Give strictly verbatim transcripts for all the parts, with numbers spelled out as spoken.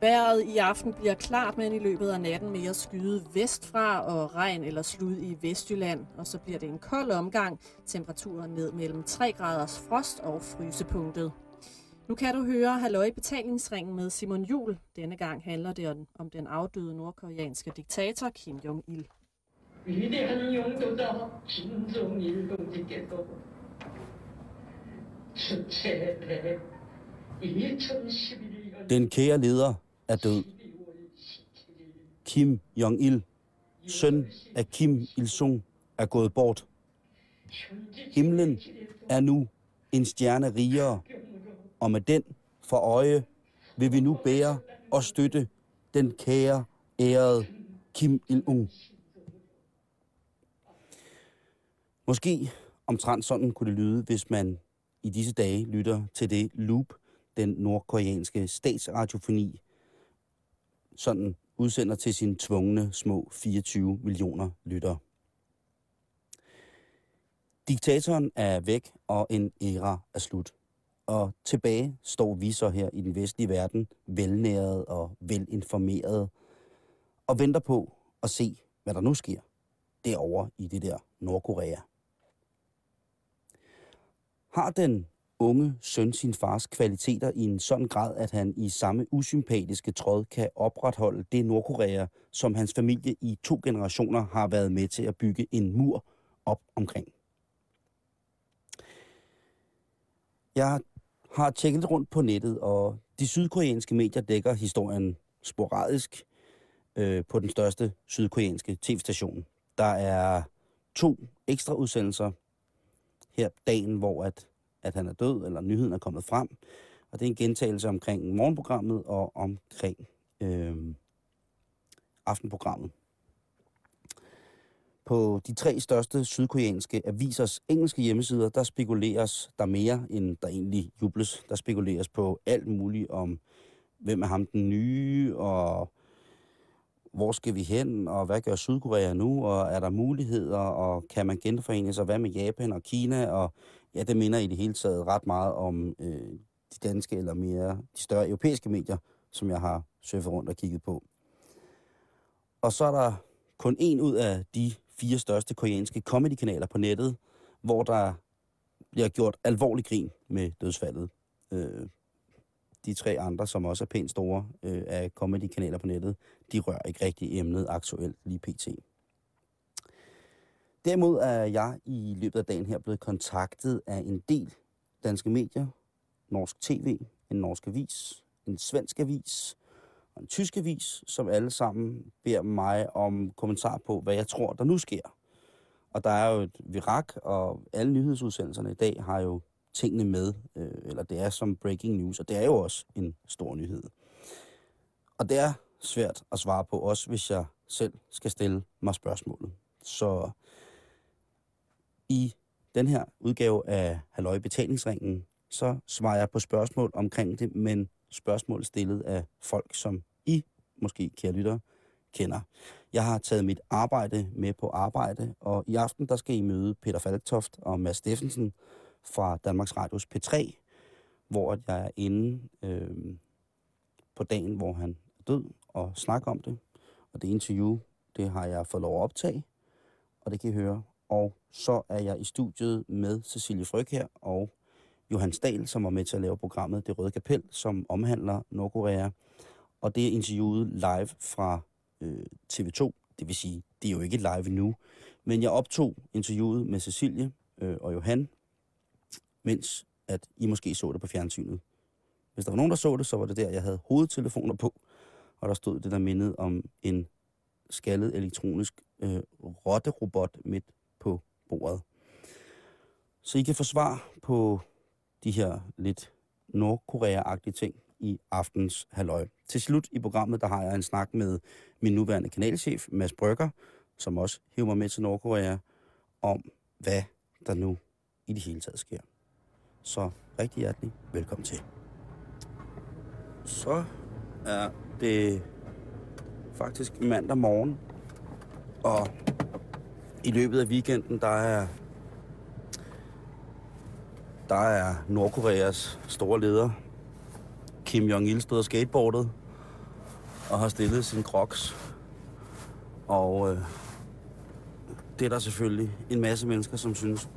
Vejret i aften bliver klart, men i løbet af natten mere skyde vestfra og regn eller slud i Vestjylland. Og så bliver det en kold omgang. Temperaturen ned mellem tre graders frost og frysepunktet. Nu kan du høre Halløj i Betalingsringen med Simon Jul. Denne gang handler det om den afdøde nordkoreanske diktator Kim Jong-il. Den kære leder er død. Kim Jong-il, søn af Kim Il-sung, er gået bort. Himlen er nu en stjerne rigere, og med den for øje vil vi nu bære og støtte den kære, ærede Kim Il-sung. Måske omtrent sådan kunne det lyde, hvis man i disse dage lytter til det loop, den nordkoreanske statsradiofoni sådan udsender til sine tvungne små fireogtyve millioner lyttere. Diktatoren er væk, og en æra er slut. Og tilbage står vi så her i den vestlige verden, velnærede og velinformerede, og venter på at se, hvad der nu sker derovre i det der Nordkorea. Har den unge søn sin fars kvaliteter i en sådan grad, at han i samme usympatiske tråd kan opretholde det Nordkorea, som hans familie i to generationer har været med til at bygge en mur op omkring? Jeg har tjekket rundt på nettet, og de sydkoreanske medier dækker historien sporadisk øh, på den største sydkoreanske tv-station. Der er to ekstra udsendelser her dagen, hvor at at han er død, eller nyheden er kommet frem. Og det er en gentagelse omkring morgenprogrammet og omkring øh, aftenprogrammet. På de tre største sydkoreanske avisers engelske hjemmesider, der spekuleres der mere, end der egentlig jubles. Der spekuleres på alt muligt om, hvem er ham den nye, og hvor skal vi hen, og hvad gør Sydkorea nu, og er der muligheder, og kan man genforene sig, hvad med Japan og Kina, og ja, det minder i det hele taget ret meget om øh, de danske eller mere de større europæiske medier, som jeg har surfet rundt og kigget på. Og så er der kun en ud af de fire største koreanske comedykanaler på nettet, hvor der bliver gjort alvorlig grin med dødsfaldet. Øh, de tre andre, som også er pænt store øh, af comedykanaler på nettet, de rører ikke rigtig emnet aktuelt lige pt. Derimod er jeg i løbet af dagen her blevet kontaktet af en del danske medier, norsk tv, en norsk avis, en svensk avis og en tysk avis, som alle sammen beder mig om kommentar på, hvad jeg tror, der nu sker. Og der er jo et virak, og alle nyhedsudsendelserne i dag har jo tingene med, øh, eller det er som breaking news, og det er jo også en stor nyhed. Og det er svært at svare på, også hvis jeg selv skal stille mig spørgsmålet. Så i den her udgave af Halløj i Betalingsringen, så svarer jeg på spørgsmål omkring det, men spørgsmål stillet af folk, som I, måske kære lyttere, kender. Jeg har taget mit arbejde med på arbejde, og i aften der skal I møde Peter Falktoft og Mads Steffensen fra Danmarks Radios P tre, hvor jeg er inde øh, på dagen, hvor han er død, og snakker om det. Og det interview, det har jeg fået lov at optage, og det kan I høre. Og så er jeg i studiet med Cecilie Fryk her og Johan Stahl, som var med til at lave programmet Det Røde Kapel, som omhandler Nordkorea. Og det er interviewet live fra øh, T V to, det vil sige, det er jo ikke live nu, men jeg optog interviewet med Cecilie øh, og Johan, mens at I måske så det på fjernsynet. Hvis der var nogen, der så det, så var det der, jeg havde hovedtelefoner på, og der stod det, der mindede om en skaldet elektronisk øh, rotterobot midt på bordet. Så I kan få svar på de her lidt Nordkorea-agtige ting i aftens Halløj. Til slut i programmet, der har jeg en snak med min nuværende kanalchef, Mads Brügger, som også hiver mig med til Nordkorea, om hvad der nu i det hele taget sker. Så rigtig hjertelig velkommen til. Så er det faktisk mandag morgen, og i løbet af weekenden, der er, der er Nordkoreas store leder, Kim Jong-il, stod og skateboardet, og har stillet sin Crocs. Og øh, det er der selvfølgelig en masse mennesker, som synes,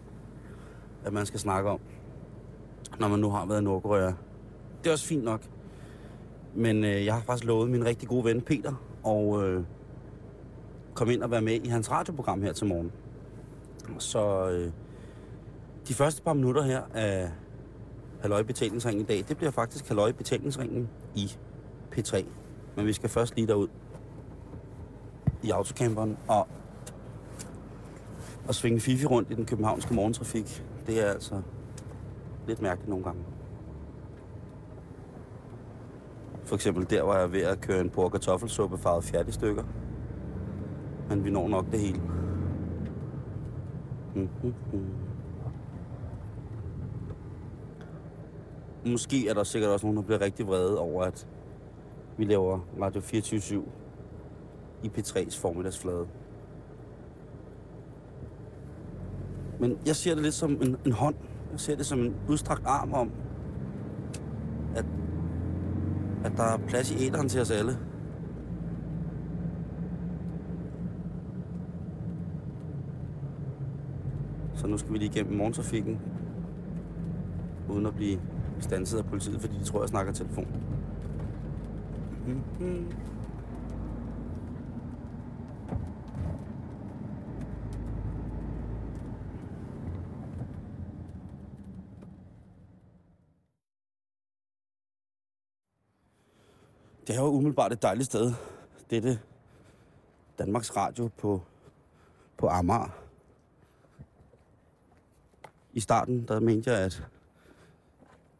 at man skal snakke om, når man nu har været i Nordkorea. Det er også fint nok. Men øh, jeg har faktisk lovet min rigtig gode ven Peter og øh, komme ind og være med i hans radioprogram her til morgen. Så øh, de første par minutter her af Halløj i Betalingsringen i dag, det bliver faktisk Halløj i Betalingsringen i P tre. Men vi skal først lige derud i autocamperen og, og svinge fifi rundt i den københavnske morgentrafik. Det er altså lidt mærkeligt nogle gange. For eksempel der var jeg ved at køre en pork- og kartoffelsuppe farvet færdigstykker. Men vi når nok det hele. Mm-hmm. Måske er der sikkert også nogen, der bliver rigtig vrede over, at vi laver Radio fireogtyve syv i P tre's formiddagsflade. Men jeg ser det lidt som en, en hånd. Jeg ser det som en udstrakt arm om, at, at der er plads i æteren til os alle. Så nu skal vi lige igennem morgentrafikken, uden at blive standset af politiet, fordi de tror, jeg snakker telefon. Mm-hmm. Det er jo umiddelbart et dejligt sted. Det er det Danmarks Radio på, på Amager. I starten, der mente jeg, at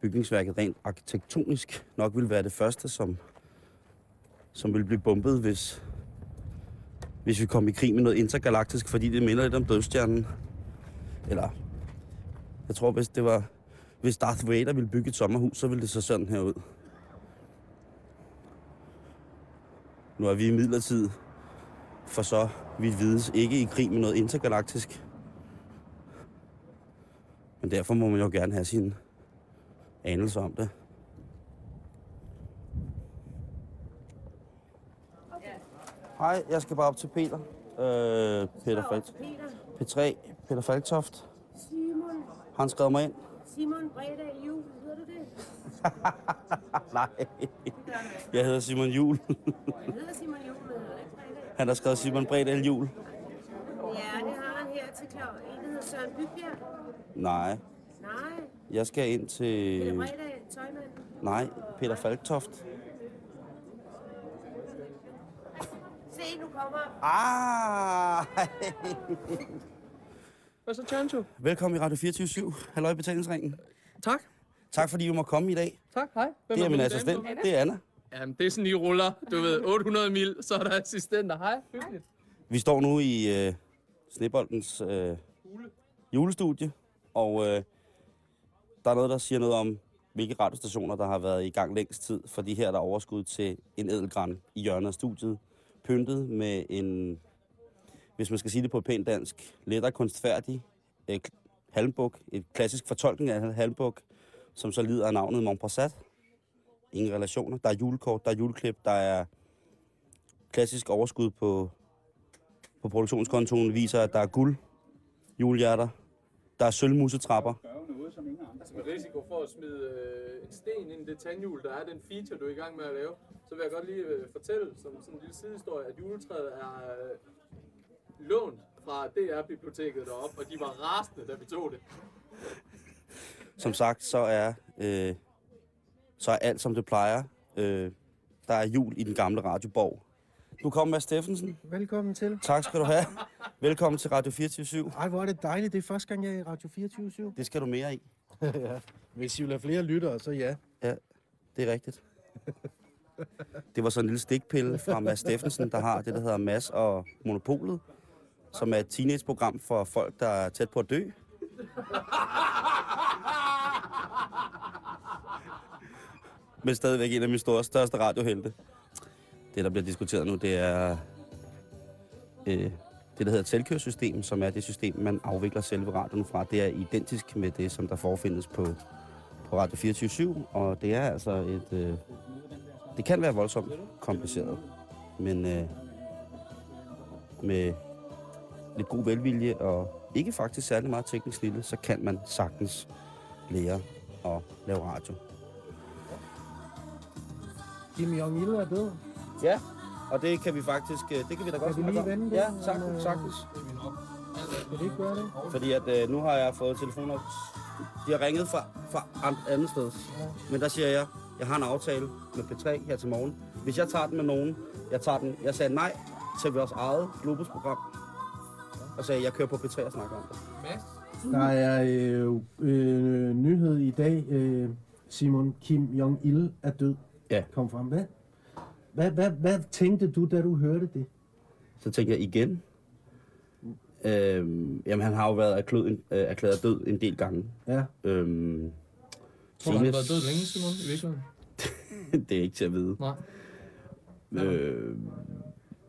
bygningsværket rent arkitektonisk nok ville være det første, som, som ville blive bombet, hvis, hvis vi kom i krig med noget intergalaktisk, fordi det minder lidt om Dødstjernen. Eller, jeg tror, hvis det var, hvis Darth Vader ville bygge et sommerhus, så ville det så sådan her ud. Nu er vi imidlertid, for så vidt vides, ikke i krig med noget intergalaktisk. Men derfor må man jo gerne have sin anelse om det. Okay. Hej, jeg skal bare op til Peter. Øh, Peter Falktoft. P tre, Peter Falktoft. Simon. Han skrev mig ind. Simon Bredag Jul, hedder du det? Nej. Jeg hedder Simon Jul. Jeg hedder Simon Jul, men hedder ikke Bredag. Han har skrevet Simon Bredag Jul. Ja, det har han her til klokken. En hedder Søren Bybjerg. Nej. Nej. Jeg skal ind til... Peter Bredag, tøjmanden. Nej, Peter Falktoft. Se, nu kommer. Ah! Hvad så, Tjernto? Velkommen i Radio fireogtyve syv. Halløj i Betalingsringen. Tak. Tak fordi du må komme i dag. Tak, hej. Hvem det er min assistent. Dame? Det er Anna. Jamen, det er sådan, I ruller. Du ved, otte hundrede mil, så er der assistenter. Hej, hyggeligt. Vi står nu i øh, Sneboldens øh, julestudie, og øh, der er noget, der siger noget om, hvilke radiostationer, der har været i gang længst tid, fordi her er der overskud til en ædelgran i hjørnet af studiet, pyntet med en, hvis man skal sige det på et pænt dansk, lettere kunstfærdig øh, halmbuk, et klassisk fortolkning af halmbuk, som så lider af navnet Montprasat. Ingen relationer. Der er julekort, der er juleklip, der er klassisk overskud på, på produktionskontoen, viser, at der er guld, julehjerter, der er sølvmusetrapper. Med risiko for at smide øh, en sten ind i det tandhjul, der er den feature, du er i gang med at lave, så vil jeg godt lige øh, fortælle, som sådan en lille sidehistorie, at juletræet er øh, lånt fra D R-biblioteket deroppe, og de var rasende, da vi tog det. Som sagt, så er, øh, så er alt, som det plejer. Øh, der er jul i den gamle radioborg. Du kommer, Mads Steffensen. Velkommen til. Tak skal du have. Velkommen til Radio fireogtyve syv. Ej, hvor er det dejligt. Det er første gang, jeg er i Radio fireogtyve syv. Det skal du mere i. Ja. Hvis I vil have flere lyttere, så ja. Ja, det er rigtigt. Det var sådan en lille stikpille fra Mads Steffensen, der har det, der hedder Mads og Monopolet, som er et teenageprogram for folk, der er tæt på at dø. Men stadigvæk en af mine store, største radiohelte. Det, der bliver diskuteret nu, det er øh, det, der hedder selvkørssystem, som er det system, man afvikler selve radioen fra. Det er identisk med det, som der forefindes på, på Radio fireogtyve syv, og det er altså et, øh, Det kan være voldsomt kompliceret, men øh, med lidt god velvilje og ikke faktisk særlig meget teknisk lille, så kan man sagtens lære at lave radio. Kim Jong-il er død. Ja, og det kan vi faktisk, det kan vi da godt snakke om. Vende, ja, sagtens, sagtens. Kan det ikke gøre det? Fordi at øh, nu har jeg fået telefoner. De har ringet fra, fra andet sted. Ja. Men der siger jeg, jeg har en aftale med P tre her til morgen. Hvis jeg tager den med nogen, jeg tager den, jeg sagde nej til vores eget Globus-program. Og sagde, jeg kører på P tre og snakker om det. Der er øh, øh, nyhed i dag. Øh, Simon, Kim Jong-il er død. Ja. Kom frem. Hvad? Hvad, hvad, hvad tænkte du, da du hørte det? Så tænkte jeg igen. Øhm, jamen, han har jo været erklæret, øh, erklæret død en del gange. Ja. Øhm, Tror du, han har været død længe, Simon, i virkeligheden? Det er ikke til at vide. Nej. Nej. Øh,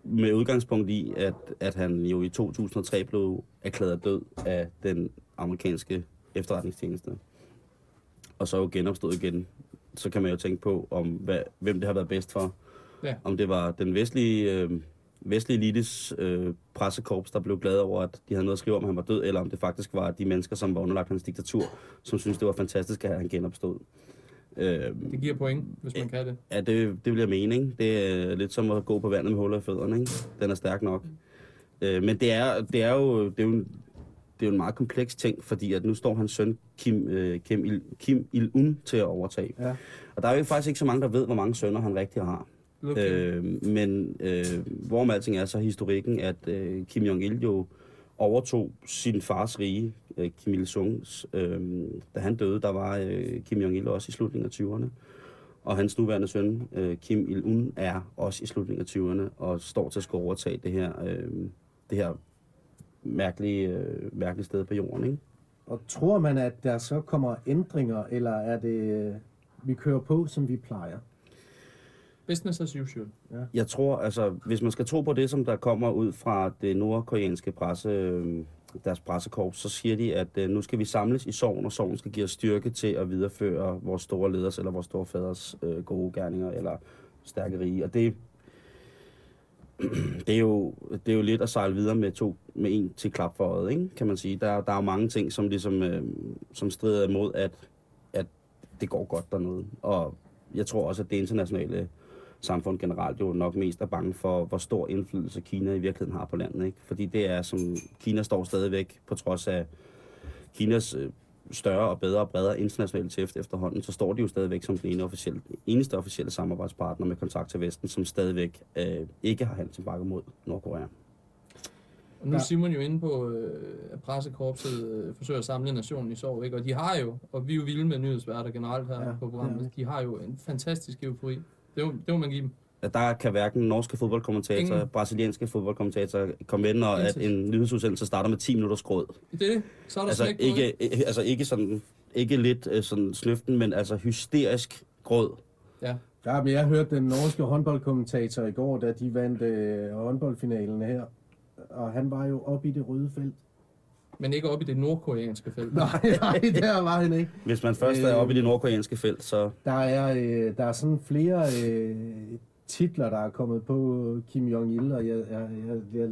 med udgangspunkt i, at, at han jo i to tusind og tre blev erklæret død af den amerikanske efterretningstjeneste. Og så jo genopstået igen. Så kan man jo tænke på, om hvad, hvem det har været bedst for. Ja. Om det var den vestlige... Øh, Vestlige elites øh, pressekorps, der blev glade over, at de havde noget at skrive om, at han var død, eller om det faktisk var de mennesker, som var underlagt hans diktatur, som syntes, det var fantastisk, at han genopstod. Øh, det giver point, hvis man øh, kan det. Ja, det, det bliver mening. Det er lidt som at gå på vandet med huller i fødderne, ikke? Den er stærk nok. Øh, men det er, det er jo, det er jo en, det er jo en meget kompleks ting, fordi at nu står hans søn Kim, øh, Kim, Il, Kim Il-un til at overtage. Ja. Og der er jo faktisk ikke så mange, der ved, hvor mange sønner han rigtig har. Okay. Øh, men øh, hvorom alting er så historikken, at øh, Kim Jong-il jo overtog sin fars rige, øh, Kim Il-sungs. Øh, da han døde, der var øh, Kim Jong-il også i slutningen af tyverne. Og hans nuværende søn, øh, Kim Il-un, er også i slutningen af tyverne og står til at skulle overtage det her, øh, det her mærkelige, øh, mærkelige sted på jorden. Ikke? Og tror man, at der så kommer ændringer, eller er det, øh, vi kører på, som vi plejer? Business as usual. Ja. Jeg tror, altså, hvis man skal tro på det, som der kommer ud fra det nordkoreanske presse, deres pressekorps, så siger de, at nu skal vi samles i sorgen, og sorgen skal give os styrke til at videreføre vores store leders eller vores store faders øh, gode gerninger eller stærke rige. Og det, det, er jo, det er jo lidt at sejle videre med to, med en til klap for øjet, ikke? Kan man sige. Der, der er jo mange ting, som, ligesom, øh, som strider imod, at, at det går godt dernede. Og jeg tror også, at det internationale samfund generelt jo nok mest er bange for, hvor stor indflydelse Kina i virkeligheden har på landet, ikke? Fordi det er, som Kina står stadigvæk, på trods af Kinas større og bedre og bredere internationale tæft efterhånden, så står de jo stadigvæk som den ene officielle, eneste officielle samarbejdspartner med kontakt til Vesten, som stadigvæk øh, ikke har handelsbakke mod Nordkorea. Og nu er Simon jo inde på, at pressekorpset forsøger at samle nationen i sorg, ikke? Og de har jo, og vi er jo vilde med nyhedsværter generelt her ja, på programmet, ja, ja. De har jo en fantastisk eufori. Det må, det må man give dem. Der kan hverken norske fodboldkommentatorer, ingen, brasilianske fodboldkommentatorer komme ind, og at en nyhedsudsendelse starter med ti minutters gråd. Det, så er der altså ikke, ikke, altså ikke sådan, ikke lidt sådan snøften, men altså hysterisk gråd. Ja. Ja, men jeg hørte den norske håndboldkommentator i går, da de vandt øh, håndboldfinalen her, og han var jo oppe i det røde felt. Men ikke oppe i det nordkoreanske felt. Nej, nej, der var han ikke. Hvis man først er oppe øh, i det nordkoreanske felt, så... Der er, øh, der er sådan flere øh, titler, der er kommet på Kim Jong-il, og jeg, jeg, jeg, jeg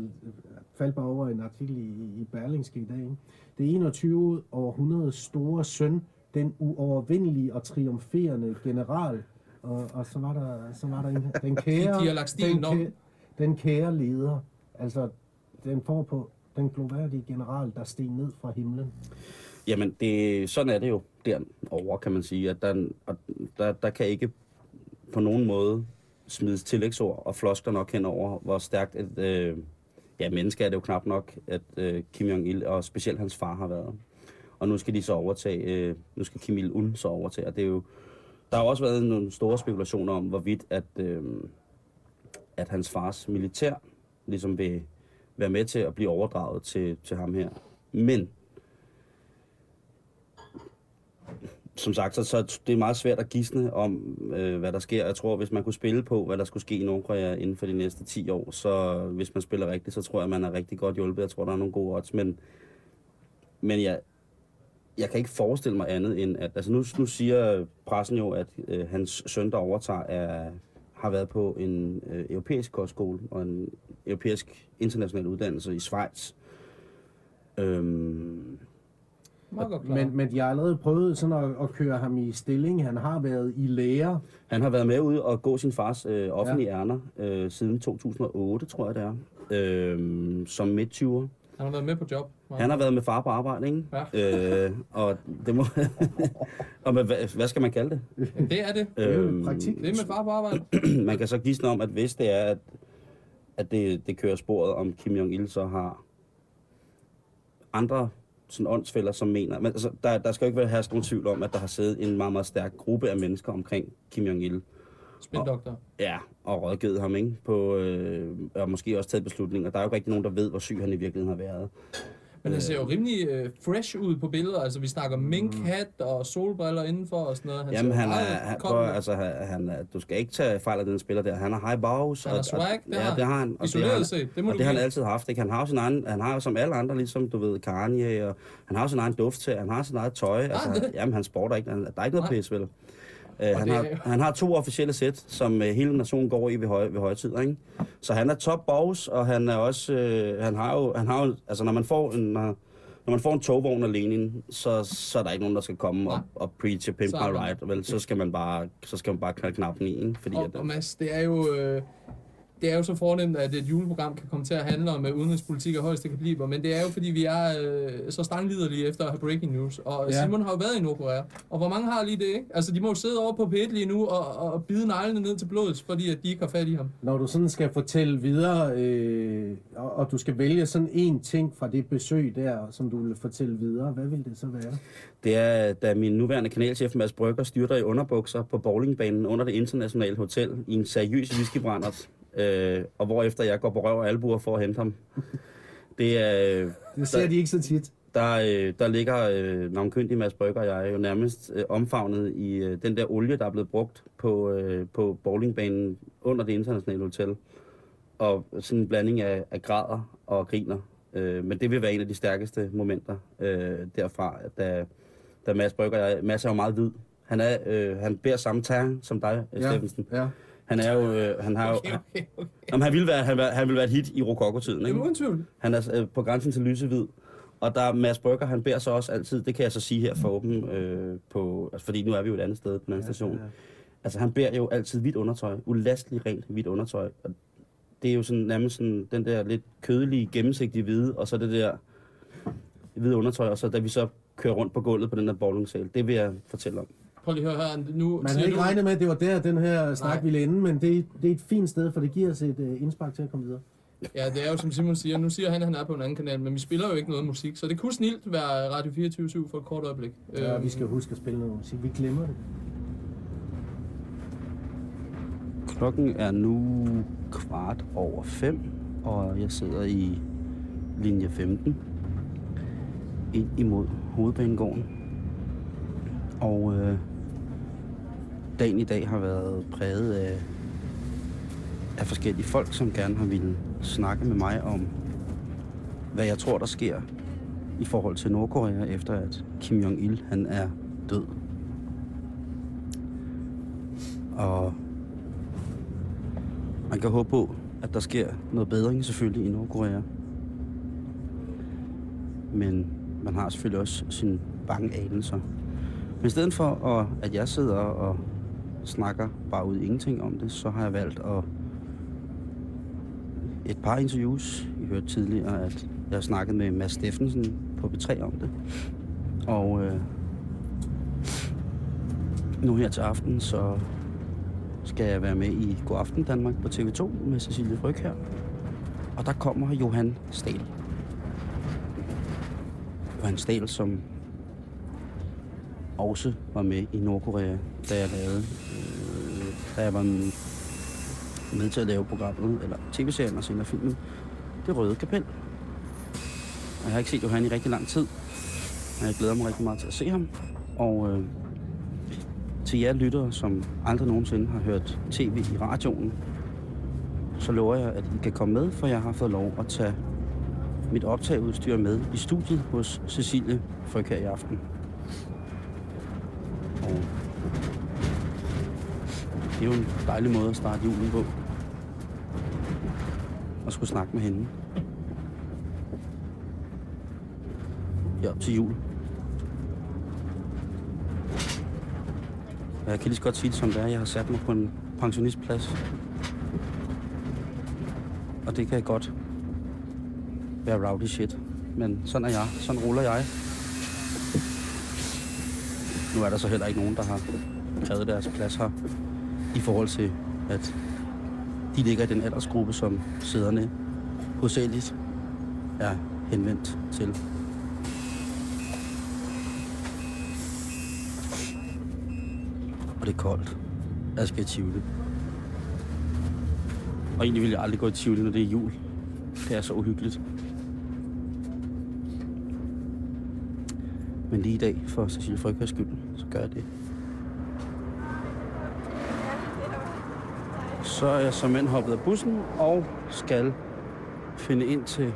faldt bare over en artikel i, i Berlingske i dag. Ikke? Det enogtyvende århundredes store søn, den uovervindelige og triumferende general, og, og så var der, så var der en, den kære... De, de har lagt stilen om. Den, den kære leder, altså den får på... Den glorværdige general, der steg ned fra himlen. Jamen, det, sådan er det jo derovre, kan man sige. At der, der, der kan ikke på nogen måde smides tillægsord og floskler nok henover, hvor stærkt et øh, ja, menneske er det jo knap nok, at øh, Kim Jong-il og specielt hans far har været. Og nu skal de så overtage, øh, nu skal Kim Il-un så overtage. Og det er jo, der har også været nogle store spekulationer om, hvorvidt at, øh, at hans fars militær ligesom ved være med til at blive overdraget til, til ham her. Men, som sagt, så, så det er meget svært at gisne om, øh, hvad der sker. Jeg tror, hvis man kunne spille på, hvad der skulle ske i Nordkorea inden for de næste ti år, så hvis man spiller rigtigt, så tror jeg, man er rigtig godt hjulpet. Jeg tror, der er nogle gode odds, men, men jeg, jeg kan ikke forestille mig andet end, at altså nu, nu siger pressen jo, at øh, hans søn, der overtager, er, har været på en øh, europæisk kostskole og en europæisk international uddannelse i Schweiz. Øhm, og, men, men de har allerede prøvet sådan at, at køre ham i stilling. Han har været i lære. Han har været med ud og gå sin fars øh, offentlige ja. ærner øh, siden to tusind og otte, tror jeg det er, øh, som midt tyverne. Han har været med på job. Han har været med far på arbejde, ikke? Ja. Øh, og det må... og med, hvad, hvad skal man kalde det? Ja, det er det. Øhm, praktik. Det er med far på arbejde. Man kan så gisne om, at hvis det er, at, at det, det kører sporet, om Kim Jong-il så har andre sådan åndsfælder, som mener... Men altså, der, der skal jo ikke være herske nogen tvivl om, at der har siddet en meget, meget stærk gruppe af mennesker omkring Kim Jong-il. Spindoktor. Ja, og rådgivet ham, ikke? På, øh, og måske også taget beslutninger. Der er jo ikke rigtig nogen, der ved, hvor syg han i virkeligheden har været. Men det ser jo rimelig øh, fresh ud på billeder. Altså, vi snakker minkhat og solbriller indenfor og sådan noget. Han Jamen, han er... Prøv, altså, han er, du skal ikke tage fejl af den spiller der. Han har high bows. Han har swag, og, og, ja, det har han. Og isoleret det, set, det må og du det har han altid haft, ikke? Han har jo sin egen... Han har jo som alle andre, ligesom, du ved, Kanye, og han har jo sin egen duft til, han har sin eget tøj. Altså, ah, han, jamen, han sporter ikke. Han, der er ikke noget pis, vel? Uh, han, har, han har to officielle sæt, som uh, hele nationen går i ved, høj, ved højtider, ikke? Så han er top boss, og han er også, uh, han har jo, han har jo, altså når man får en, når, når man får en togvogn af Lenin, så, så er der ikke nogen, der skal komme og, og preach og pimp my ride, vel? Så skal man bare, så skal man bare knalde knappen i, ikke? Fordi, og, at, og Mads, det er jo... Øh... Det er jo så fornemt, at et juleprogram kan komme til at handle om udenrigspolitik og højst det kan blive, men det er jo fordi, vi er øh, så stangliderlige efter at have breaking news. Og ja. Simon har jo været i Nordkorea, og hvor mange har lige det, ikke? Altså, de må jo sidde over på P et lige nu og, og bide neglene ned til blodet, fordi at de ikke har fat i ham. Når du sådan skal fortælle videre, øh, og, og du skal vælge sådan en ting fra det besøg der, som du vil fortælle videre, hvad vil det så være? Det er, da min nuværende kanalchef Mads Brügger styrter i underbukser på bowlingbanen under det internationale hotel i en seriøs whiskybrændert. Øh, og hvorefter jeg går på røv og albuer for at hente ham. Det er... Øh, det ser der, de ikke så tit. Der, øh, der ligger øh, navnkyndig Mads Brügger og jeg jo nærmest øh, omfavnet i øh, den der olie, der er blevet brugt på, øh, på bowlingbanen under det internationale hotel. Og sådan en blanding af, af græder og griner. Øh, men det vil være en af de stærkeste momenter øh, derfra, da, da Mads Brügger og jeg... Mads er jo meget hvid. Han, er, øh, han bærer samme tag som dig, ja, Steffensen. Ja. Han er jo, øh, han har jo, okay, okay, okay. Han, han ville være, han, han ville være et hit i rokokotiden, ikke? Uden tvivl. Han er øh, på grænsen til lysevid, og der Mads Brügger, han bærer så også altid, det kan jeg så sige her for åben, øh, på, altså, fordi nu er vi jo et andet sted, på en anden ja, station. Ja. Altså han bærer jo altid hvidt undertøj, ulastelig rent hvidt undertøj, og det er jo sådan nærmest sådan, den der lidt kødelige, gennemsigtige hvide, og så det der hvide undertøj, og så da vi så kører rundt på gulvet på den der bowlingsal, det vil jeg fortælle om. Prøv lige at høre her. Nu, man har ikke du... regnet med, at det var der, den her snak Nej. ville ende, men det, det er et fint sted, for det giver os et uh, indspark til at komme videre. Ja, det er jo som Simon siger. Nu siger han, at han er på en anden kanal, men vi spiller jo ikke noget musik, så det kunne snilt være Radio fireogtyve syv for et kort øjeblik. Ja, øhm... vi skal huske at spille noget musik. Vi glemmer det. Klokken er nu kvart over fem, og jeg sidder i linje femten, ind imod Hovedbanegården. Og øh, dagen i dag har været præget af, af forskellige folk, som gerne har ville snakke med mig om, hvad jeg tror, der sker i forhold til Nordkorea, efter at Kim Jong-il, han er død. Og man kan håbe på, at der sker noget bedring selvfølgelig i Nordkorea. Men man har selvfølgelig også sine bange anelser. Men i stedet for, at jeg sidder og snakker bare ud ingenting om det, så har jeg valgt at et par interviews. I hørte tidligere, at jeg har snakket med Mads Steffensen på P tre om det. Og øh, nu her til aften, så skal jeg være med i Godaften Danmark på T V to med Cecilie Fryk her. Og der kommer Johan Stahl. Johan Stahl, som... også var med i Nordkorea, da jeg lavede, øh, da jeg var med til at lave programmet, eller tv-serien og senere filmen, Det Røde Kapel. Og jeg har ikke set Johan i rigtig lang tid, og jeg glæder mig rigtig meget til at se ham. Og øh, til jer lyttere, som aldrig nogensinde har hørt tv i radioen, så lover jeg, at I kan komme med, for jeg har fået lov at tage mit optageudstyr med i studiet hos Cecilie Fryk her i aften. Det er jo en dejlig måde at starte julen på. Og skulle snakke med hende. Ja, op til jul. Jeg kan lige så godt sige det, som det er. Jeg har sat mig på en pensionistplads. Og det kan godt være rowdy shit. Men sådan er jeg. Sådan ruller jeg. Nu er der så heller ikke nogen, der har krævet deres plads her. I forhold til, at de ligger i den aldersgruppe, som sæderne hovedsageligt er henvendt til. Og det er koldt. Jeg skal i Tivoli. Og egentlig vil jeg aldrig gå i Tivoli, når det er jul. Det er så uhyggeligt. Men lige i dag, for Cecilie Frygers skyld, så gør jeg det. Så er jeg som mænd hoppet af bussen og skal finde ind til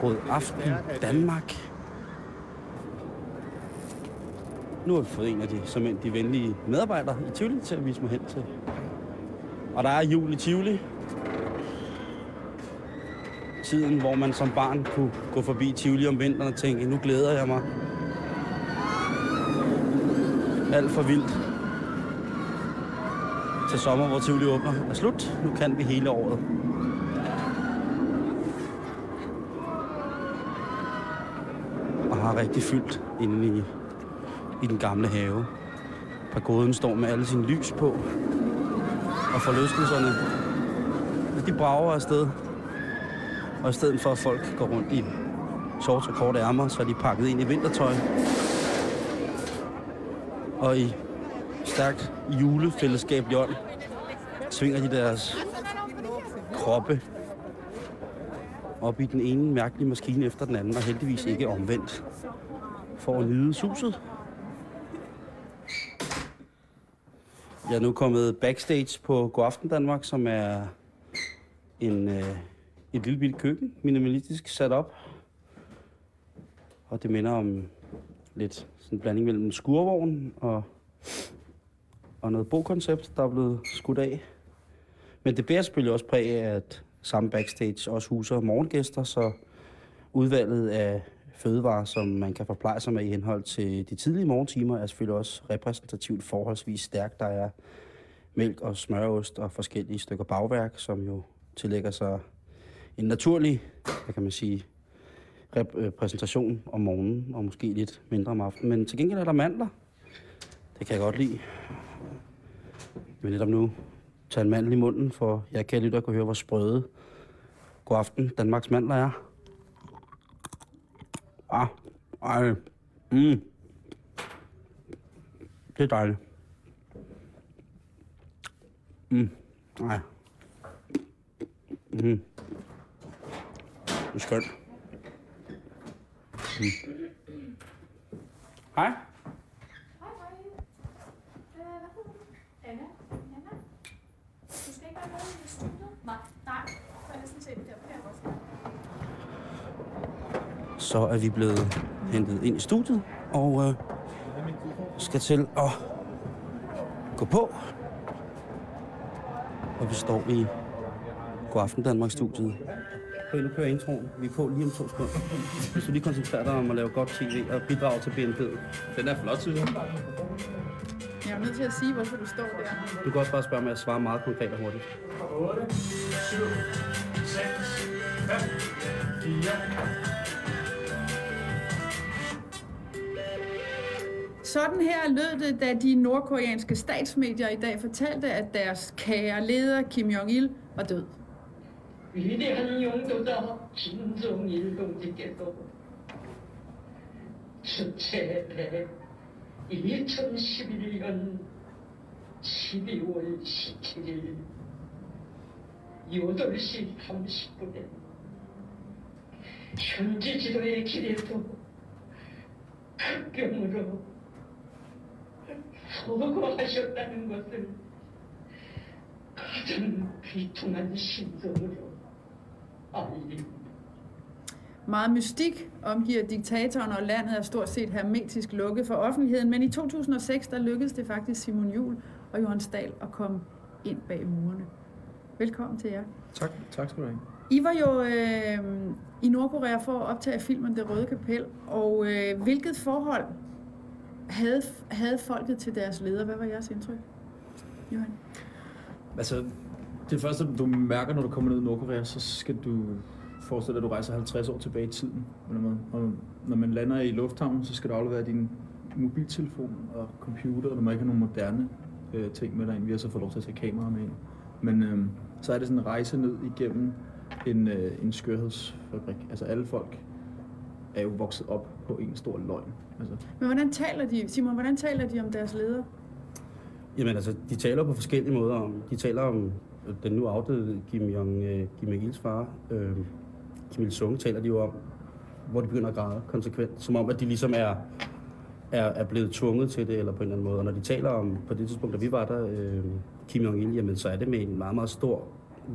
Godaften Danmark. Nu har vi fået en af de, som mænd, de venlige medarbejdere i Tivoli til at vise mig hen til. Og der er jul i Tivoli. Tiden, hvor man som barn kunne gå forbi Tivoli om vinteren og tænke, nu glæder jeg mig. Alt for vildt. Til sommer, hvor Tivoli åbner, er slut. Nu kan vi hele året. Og har rigtig fyldt inde i, i den gamle have. Pagoden står med alle sine lys på. Og forlystelserne, de brager afsted. Og i stedet for, at folk går rundt i shorts og korte ærmer, så er de pakket ind i vintertøj. Og i stærkt julefællesskabelig ånd svinger de deres kroppe op i den ene mærkelige maskine efter den anden, og heldigvis ikke omvendt, for at nyde suset. Jeg er nu kommet backstage på Godaften Danmark, som er en... Øh, Et lille bitte køkken, minimalistisk sat op. Og det minder om lidt sådan en blanding mellem en skurvogn og, og noget bogkoncept, der er blevet skudt af. Men det bærer selvfølgelig også præg af, at samme backstage også huser morgengæster, så udvalget af fødevarer, som man kan forpleje sig med i henhold til de tidlige morgentimer, er selvfølgelig også repræsentativt forholdsvis stærkt. Der er mælk og smørost og forskellige stykker bagværk, som jo tillægger sig en naturlig, hvad kan man sige, repræsentation om morgenen, og måske lidt mindre om aftenen. Men til gengæld er der mandler. Det kan jeg godt lide. Jeg vil netop nu tage en mandel i munden, for jeg kan lytte og kunne høre, hvor sprøde Godaften Danmarks mandler er. Ah, ej, mm. Det er dejligt. Mm, nej. Mm. Det er skønt. Mm. Hej. Hej, hej. Hvad hedder du? Anna. Anna. Du skal ikke være med i studiet? Nej. Nej. Så er det sådan set det her også. Så er vi blevet hentet ind i studiet, og øh, skal til at gå på. Og vi står i Godaften Danmark-studiet. Nu kører introen. Vi er på lige om to sekunder. Hvis du lige koncentrerer dig om at lave godt tv og bidrage til B N P'et. Den er flot, synes jeg. Jeg er nødt til at sige, hvorfor du står der. Du kan også bare spørge mig at svare meget konkret og hurtigt. Sådan her lød det, da de nordkoreanske statsmedier i dag fortalte, at deres kære leder Kim Jong-il var død. 십일월 십칠일 여덟시 삼십분에 현지 지도의 길에서 급경으로 서거하셨다는 것을 가장 비통한 심정으로. Meget mystik omgiver diktatoren, og landet er stort set hermetisk lukket for offentligheden, men i to tusind og seks der lykkedes det faktisk Simon Jul og Johan Stahl at komme ind bag murene. Velkommen til jer. Tak, tak skal du have. I var jo øh, i Nordkorea for at optage filmen Det Røde Kapel, og øh, hvilket forhold havde, havde folket til deres leder? Hvad var jeres indtryk, Johan? Altså, det første, du mærker, når du kommer ned i Nordkorea, så skal du forestille dig, at du rejser halvtreds år tilbage i tiden. Og når man lander i lufthavnen, så skal du aflevere din mobiltelefon og computer, og du må ikke have nogle moderne øh, ting med dig ind. Vi har så fået lov til at tage kameraer med ind. Men øh, så er det sådan en rejse ned igennem en, øh, en skørhedsfabrik. Altså alle folk er jo vokset op på en stor løgn. Altså. Men hvordan taler de, Simon, hvordan taler de om deres ledere? Jamen altså, de taler på forskellige måder om. De taler om den nu afdøde Kim Jong, øh, Kim Jong-ils far. Øh, Kim Il-sung taler de jo om, hvor de begynder at græde konsekvent. Som om, at de ligesom er, er, er blevet tvunget til det, eller på en eller anden måde. Og når de taler om, på det tidspunkt, da vi var der, øh, Kim Jong-il, jamen så er det med en meget, meget stor,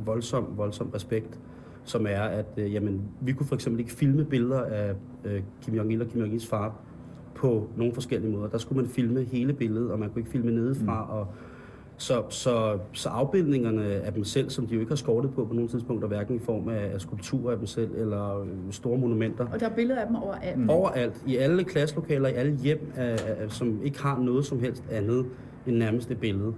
voldsom, voldsom respekt, som er, at øh, jamen, vi kunne for eksempel ikke filme billeder af øh, Kim Jong-il og Kim Jong-ils far på nogle forskellige måder. Der skulle man filme hele billedet, og man kunne ikke filme nedefra. Mm. Og så, så, så afbildningerne af dem selv, som de jo ikke har skortet på på nogle tidspunkter, hverken i form af, af skulpturer af dem selv eller store monumenter. Og der er billeder af dem overalt? Mm. Overalt. I alle klasselokaler, i alle hjem, af, af, som ikke har noget som helst andet end nærmest et billede.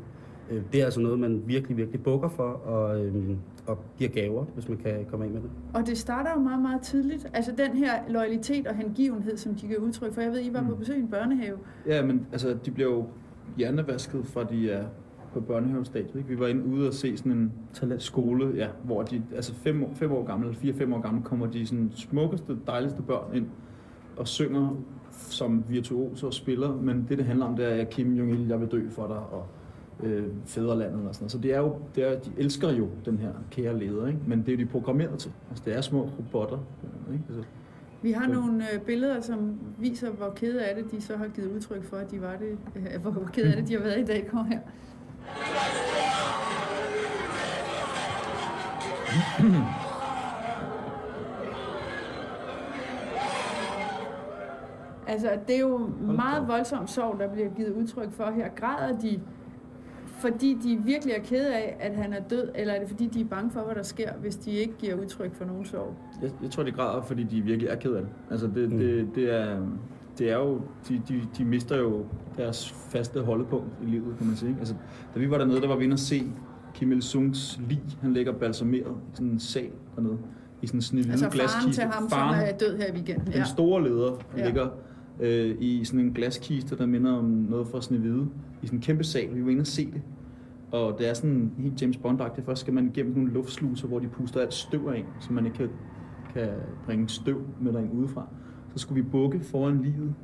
Det er altså noget, man virkelig, virkelig bukker for og, øhm, og giver gaver, hvis man kan komme ind med det. Og det starter jo meget, meget tidligt. Altså den her loyalitet og hengivenhed, som de gør udtryk for. Jeg ved, I var på besøg i en børnehave. Ja, men altså, de blev jo hjernevasket fra de er på børnehavestadiet, ikke? Vi var inde ude og se sådan en skole, ja, hvor de, altså fem år, fem år gamle, eller fire, fem år gamle, kommer de sådan smukkeste, dejligste børn ind og synger som virtuoser og spiller. Men det, det handler om, det er, at Kim Jong-il, jeg vil dø for dig, og Øh, fædrelandet og sådan noget. Så det er jo, det er, de elsker jo den her kære leder, ikke? Men det er jo de programmeret til. Altså det er små robotter. Ikke? Altså, vi har det. Nogle øh, billeder, som viser, hvor kede af det de så har givet udtryk for, at de var det, øh, hvor kede af det de har været i dag. Kom her. Altså det er jo meget voldsom sorg, der bliver givet udtryk for her. Græder de, fordi de virkelig er kede af, at han er død, eller er det fordi, de er bange for, hvad der sker, hvis de ikke giver udtryk for nogen sorg? Jeg, jeg tror, de græder, fordi de virkelig er kede af det. Altså, det, mm. det, det, er, det er jo... De, de, de mister jo deres faste holdepunkt i livet, kan man sige. Altså, da vi var dernede, der var vi inde og se Kim Il-sungs lig. Han ligger balsameret i sådan en sal dernede, i sådan en snilde glaskiste. Altså faren til ham, faren, som er død her i weekenden. Den ja. store leder, han ja. ligger øh, i sådan en glaskiste, der minder om noget fra Snehvide. I sådan en kæmpe sal, vi var inde og se det. Og det er sådan helt James Bond-agtigt. Først skal man igennem nogle luftsluser, hvor de puster alt støv af en, så man ikke kan, kan bringe støv med derind udefra. Så skulle vi bukke foran livet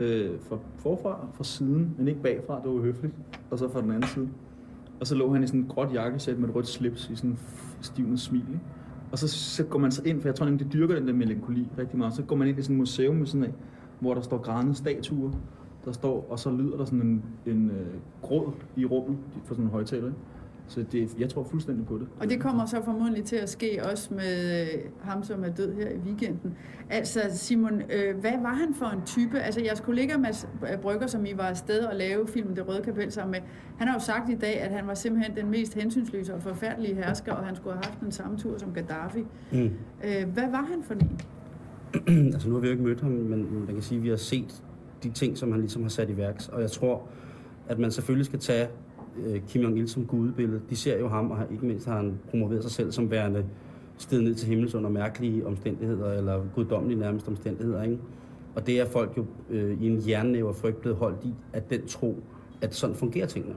øh, fra forfra, fra siden, men ikke bagfra, det var høfligt, og så fra den anden side. Og så lå han i sådan en gråt jakkesæt med et rødt slips i sådan en stivnet smil. Og så, så går man så ind, for jeg tror nemlig, det dyrker den der melankoli rigtig meget, så går man ind i sådan et museum med sådan af, hvor der står grædende statuer. Der står, og så lyder der sådan en, en øh, gråd i rummet for sådan en højtaler. Så det, jeg tror fuldstændig på det. Og det kommer så formodentlig til at ske også med øh, ham, som er død her i weekenden. Altså Simon, øh, hvad var han for en type? Altså jeres kollega Mads Brügger, som I var afsted og lave filmen Det Røde Kapel sammen med, han har jo sagt i dag, at han var simpelthen den mest hensynsløse og forfærdelige hersker, og han skulle have haft den samme tur som Gaddafi. Mm. Øh, hvad var han for en? Altså nu har vi jo ikke mødt ham, men man kan sige, at vi har set de ting, som han ligesom har sat i værks. Og jeg tror, at man selvfølgelig skal tage øh, Kim Jong-il som gudebillede. De ser jo ham, og har, ikke mindst har han promoveret sig selv som værende steget ned til himmels under mærkelige omstændigheder, eller guddommelige nærmest omstændigheder, ikke? Og det er folk jo øh, i en hjernenæve og frygt blevet holdt i, at den tro, at sådan fungerer tingene.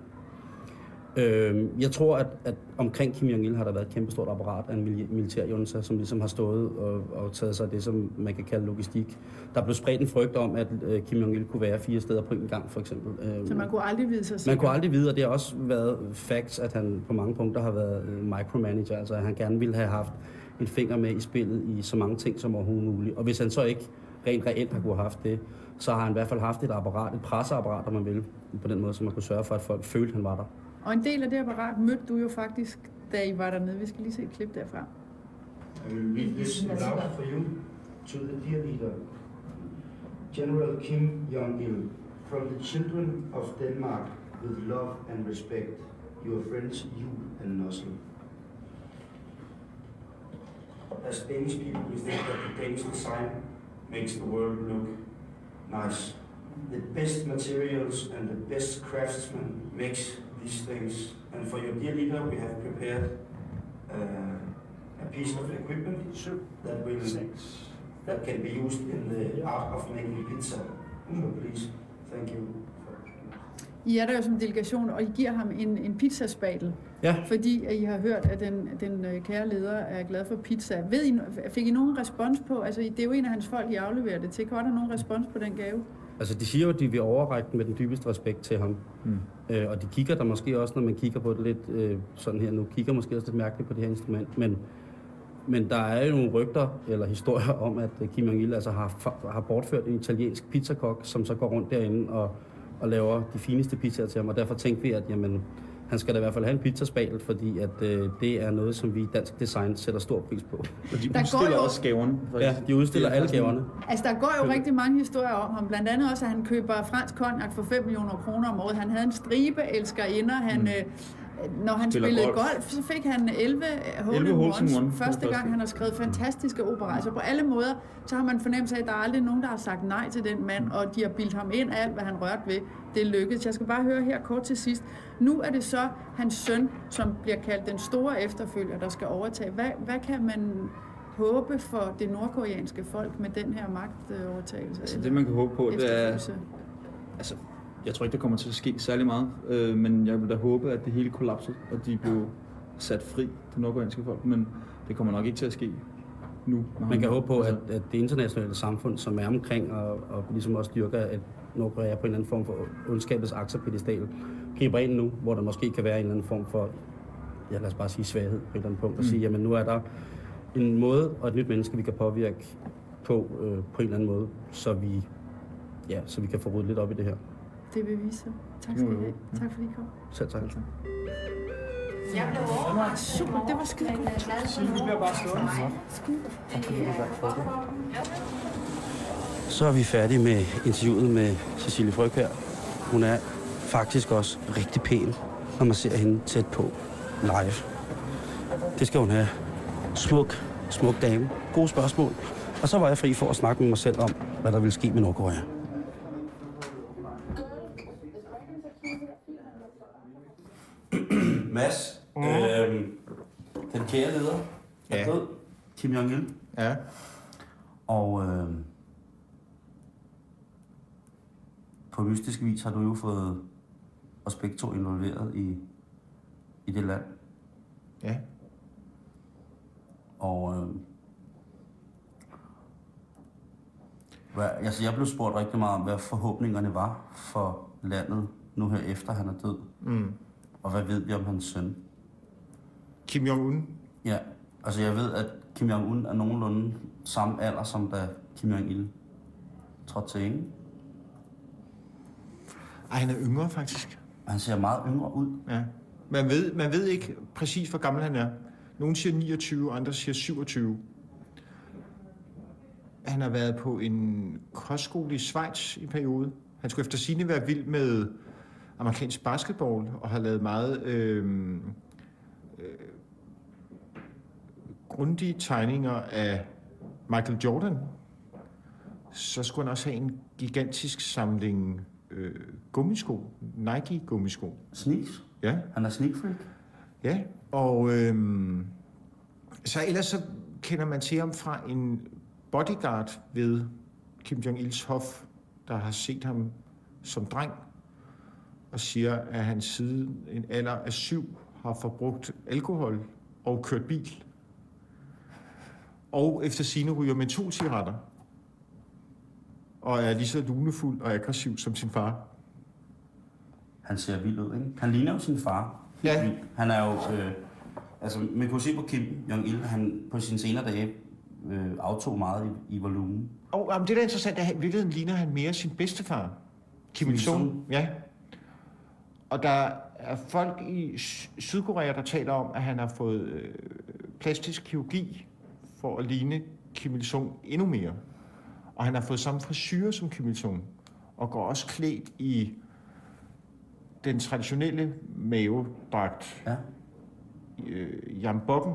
Øh, jeg tror, at, at omkring Kim Jong-il har der været et kæmpestort apparat af en militærjunta, som ligesom har stået og, og taget sig af det, som man kan kalde logistik. Der blev spredt en frygt om, at øh, Kim Jong-il kunne være fire steder på en gang, for eksempel. Øh, så man kunne aldrig vide sig selv? Man kunne aldrig vide, og det har også været facts, at han på mange punkter har været øh, micromanager, altså at han gerne ville have haft en finger med i spillet i så mange ting som overhovedet muligt. Og hvis han så ikke rent reelt har kunne have haft det, så har han i hvert fald haft et apparat, et presseapparat, om man vil, på den måde, så man kunne sørge for, at folk følte, at han var der. Og en del af det apparat mødte du jo faktisk, da I var dernede. Vi skal lige se et klip derfra. I will read this aloud for you to the dear leader, General Kim Jong-il, from the children of Denmark with love and respect, your friends Jul and Nossell. As Danish people, we think that the Danish design makes the world look nice. The best materials and the best craftsmen makes these things. And for your dear leader, we have prepared uh, a piece of equipment that will that can be used in the art of making pizza. So please, thank you. I er der jo som delegation, og I giver ham en, en pizzaspadel, ja. Fordi at I har hørt, at den, den kære leder er glad for pizza. Ved I, fik I nogen respons på, altså det er jo en af hans folk, I afleverer det til, var der nogen respons på den gave? Altså de siger jo, at de vil overrække med den dybeste respekt til ham, mm. øh, og de kigger der måske også, når man kigger på det lidt øh, sådan her nu, kigger måske også lidt mærkeligt på det her instrument, men, men der er jo nogle rygter eller historier om, at Kim Jong-il altså har, har bortført en italiensk pizzakok, som så går rundt derinde og og laver de fineste pizzaer til ham, og derfor tænkte vi, at jamen, han skal da i hvert fald have en pizzaspadel, fordi at, øh, det er noget, som vi i dansk design sætter stor pris på. Og de der udstiller jo også gaverne. Ja, de udstiller alle gaverne. Altså, der går jo rigtig mange historier om ham, blandt andet også, at han køber fransk konjak for fem millioner kroner om året. Han havde en stribe elskerinder. Han, mm. øh, når han spillede golf. golf, så fik han elleve hole in ones. Første gang, han har skrevet fantastiske operaer. Altså, på alle måder, så har man fornemmelse af, at der er aldrig nogen, der har sagt nej til den mand, og de har bildt ham ind af alt, hvad han rørte ved. Det lykkedes. Jeg skal bare høre her kort til sidst. Nu er det så hans søn, som bliver kaldt den store efterfølger, der skal overtage. Hvad, hvad kan man håbe for det nordkoreanske folk med den her magtovertagelse? Altså det, man kan håbe på, det er... Altså, jeg tror ikke, der kommer til at ske særlig meget, øh, men jeg vil da håbe, at det hele kollapsede, og de blev sat fri, det nordkoreanske folk, men det kommer nok ikke til at ske nu. Man kan håbe på, at, at det internationale samfund, som er omkring, og, og ligesom også dyrker, at Nordkorea på en eller anden form for ondskabets akserpedestal, griber ind nu, hvor der måske kan være en eller anden form for, ja lad os bare sige svaghed på et eller andet punkt, og mm. sige, jamen nu er der en måde og et nyt menneske, vi kan påvirke på, øh, på en eller anden måde, så vi, ja, så vi kan få ryddet lidt op i det her. Det vil vi så. Tak skal I have. Tak fordi I kom. Selv tak. Jeg blev overrasket. Super, det var skide godt. Vi bliver bare stående. Så er vi færdige med interviewet med Cecilie Fryk her. Hun er faktisk også rigtig pæn, når man ser hende tæt på live. Det skal hun have. Smuk, smuk dame. Gode spørgsmål. Og så var jeg fri for at snakke med mig selv om, hvad der ville ske med Nordkorea. Mads, mm. øh, den kære leder, er ja. død. Kim Jong-il. Ja. Og øh, på mystisk vis har du jo fået os begge to involveret i, i det land. Ja. Og øh, hvad, altså jeg blev spurgt rigtig meget om, hvad forhåbningerne var for landet nu her efter han er død. Mm. Og hvad ved vi om hans søn? Kim Jong-un? Ja, altså jeg ved, at Kim Jong-un er nogenlunde samme alder, som da Kim Jong-il trådte til, ikke? Ej, han er yngre faktisk. Han ser meget yngre ud. Ja. Man ved, man ved ikke præcis, hvor gammel han er. Nogle siger niogtyve, andre siger syvogtyve. Han har været på en kostskole i Schweiz i en periode. Han skulle efter sigende være vild med amerikansk basketball, og har lavet meget øh, øh, grundige tegninger af Michael Jordan. Så skulle han også have en gigantisk samling øh, gummisko, Nike-gummisko. Sneaks? Ja. Han er sneak-freak? Ja, og øh, så ellers så kender man til ham fra en bodyguard ved Kim Jong-ils hof, der har set ham som dreng, og siger, at han siden en alder af syv har forbrugt alkohol og kørt bil. Og efter sine ryger mentolcigaretter. Og er lige så lunefuld og aggressiv som sin far. Han ser vild ud, ikke? Han ligner jo sin far. Ja. Han er jo... Øh, altså, man kunne se på Kim Jong-il, han på sine senere dage øh, aftog meget i, i volumen. Og jamen, det der er interessant, at i virkeligheden ligner han mere sin bedstefar. Kim Il-sung. Ja. Og der er folk i Sydkorea, der taler om, at han har fået øh, plastisk kirurgi for at ligne Kim Il-sung endnu mere. Og han har fået samme frisyrer som Kim Il-sung, og går også klædt i den traditionelle mavedragt, ja. øh, jambokken,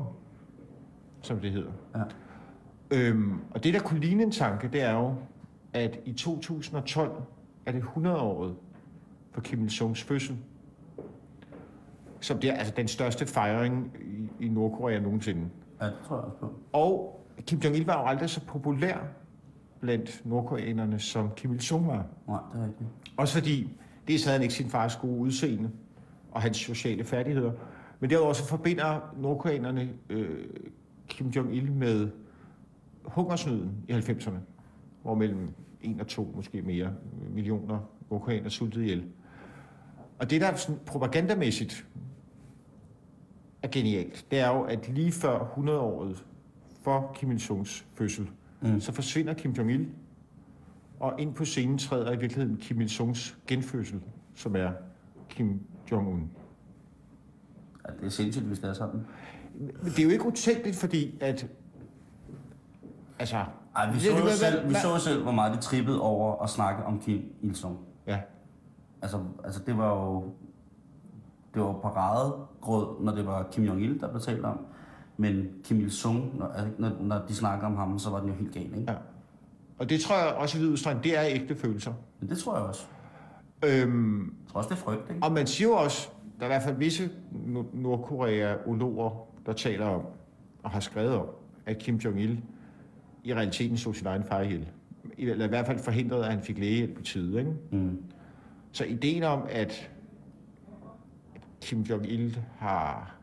som det hedder. Ja. Øhm, og det, der kunne ligne en tanke, det er jo, at i to tusind og tolv er det hundrede-året for Kim Il-sungs fødsel. Som det er altså den største fejring i, i Nordkorea nogensinde. Ja, det tror jeg også på. Og Kim Jong-il var jo aldrig så populær blandt nordkoreanerne, som Kim Il-sung var. Nej, det er rigtigt. Også fordi, det havde han ikke sin fars gode udseende og hans sociale færdigheder. Men derudover så forbinder nordkoreanerne øh, Kim Jong-il med hungersnøden i halvfemserne, hvor mellem en og to, måske mere, millioner nordkoreanere sultede ihjel. Og det, der er sådan propagandamæssigt er genialt, det er jo, at lige før hundrede-året for Kim Il-sungs fødsel, mm. så forsvinder Kim Jong-il, og ind på scenen træder i virkeligheden Kim Il-sungs genfødsel, som er Kim Jong-un. Ja, det er sindssygt, hvis det er sådan. Men det er jo ikke utænkeligt, fordi at... Altså... Ej, vi så jo selv, vi så selv, hvor meget det trippede over at snakke om Kim Il-sung. Ja. Altså, altså det var jo... Det var paradegrød, når det var Kim Jong-il, der blev talt om. Men Kim Il-sung, når, når, når de snakker om ham, så var den jo helt gal, ikke? Ja. Og det tror jeg også i vid udstrækning, det er ægte følelser. Men det tror jeg også. Øhm, jeg tror også, det er frygt, ikke? Og man siger jo også, der er i hvert fald visse nordkoreologer, der taler om, og har skrevet om, at Kim Jong-il i realiteten så sin egen far ihjel. Eller i hvert fald forhindrede, at han fik lægehjælp i tide, ikke? Mm. Så ideen om, at Kim Jong-il har...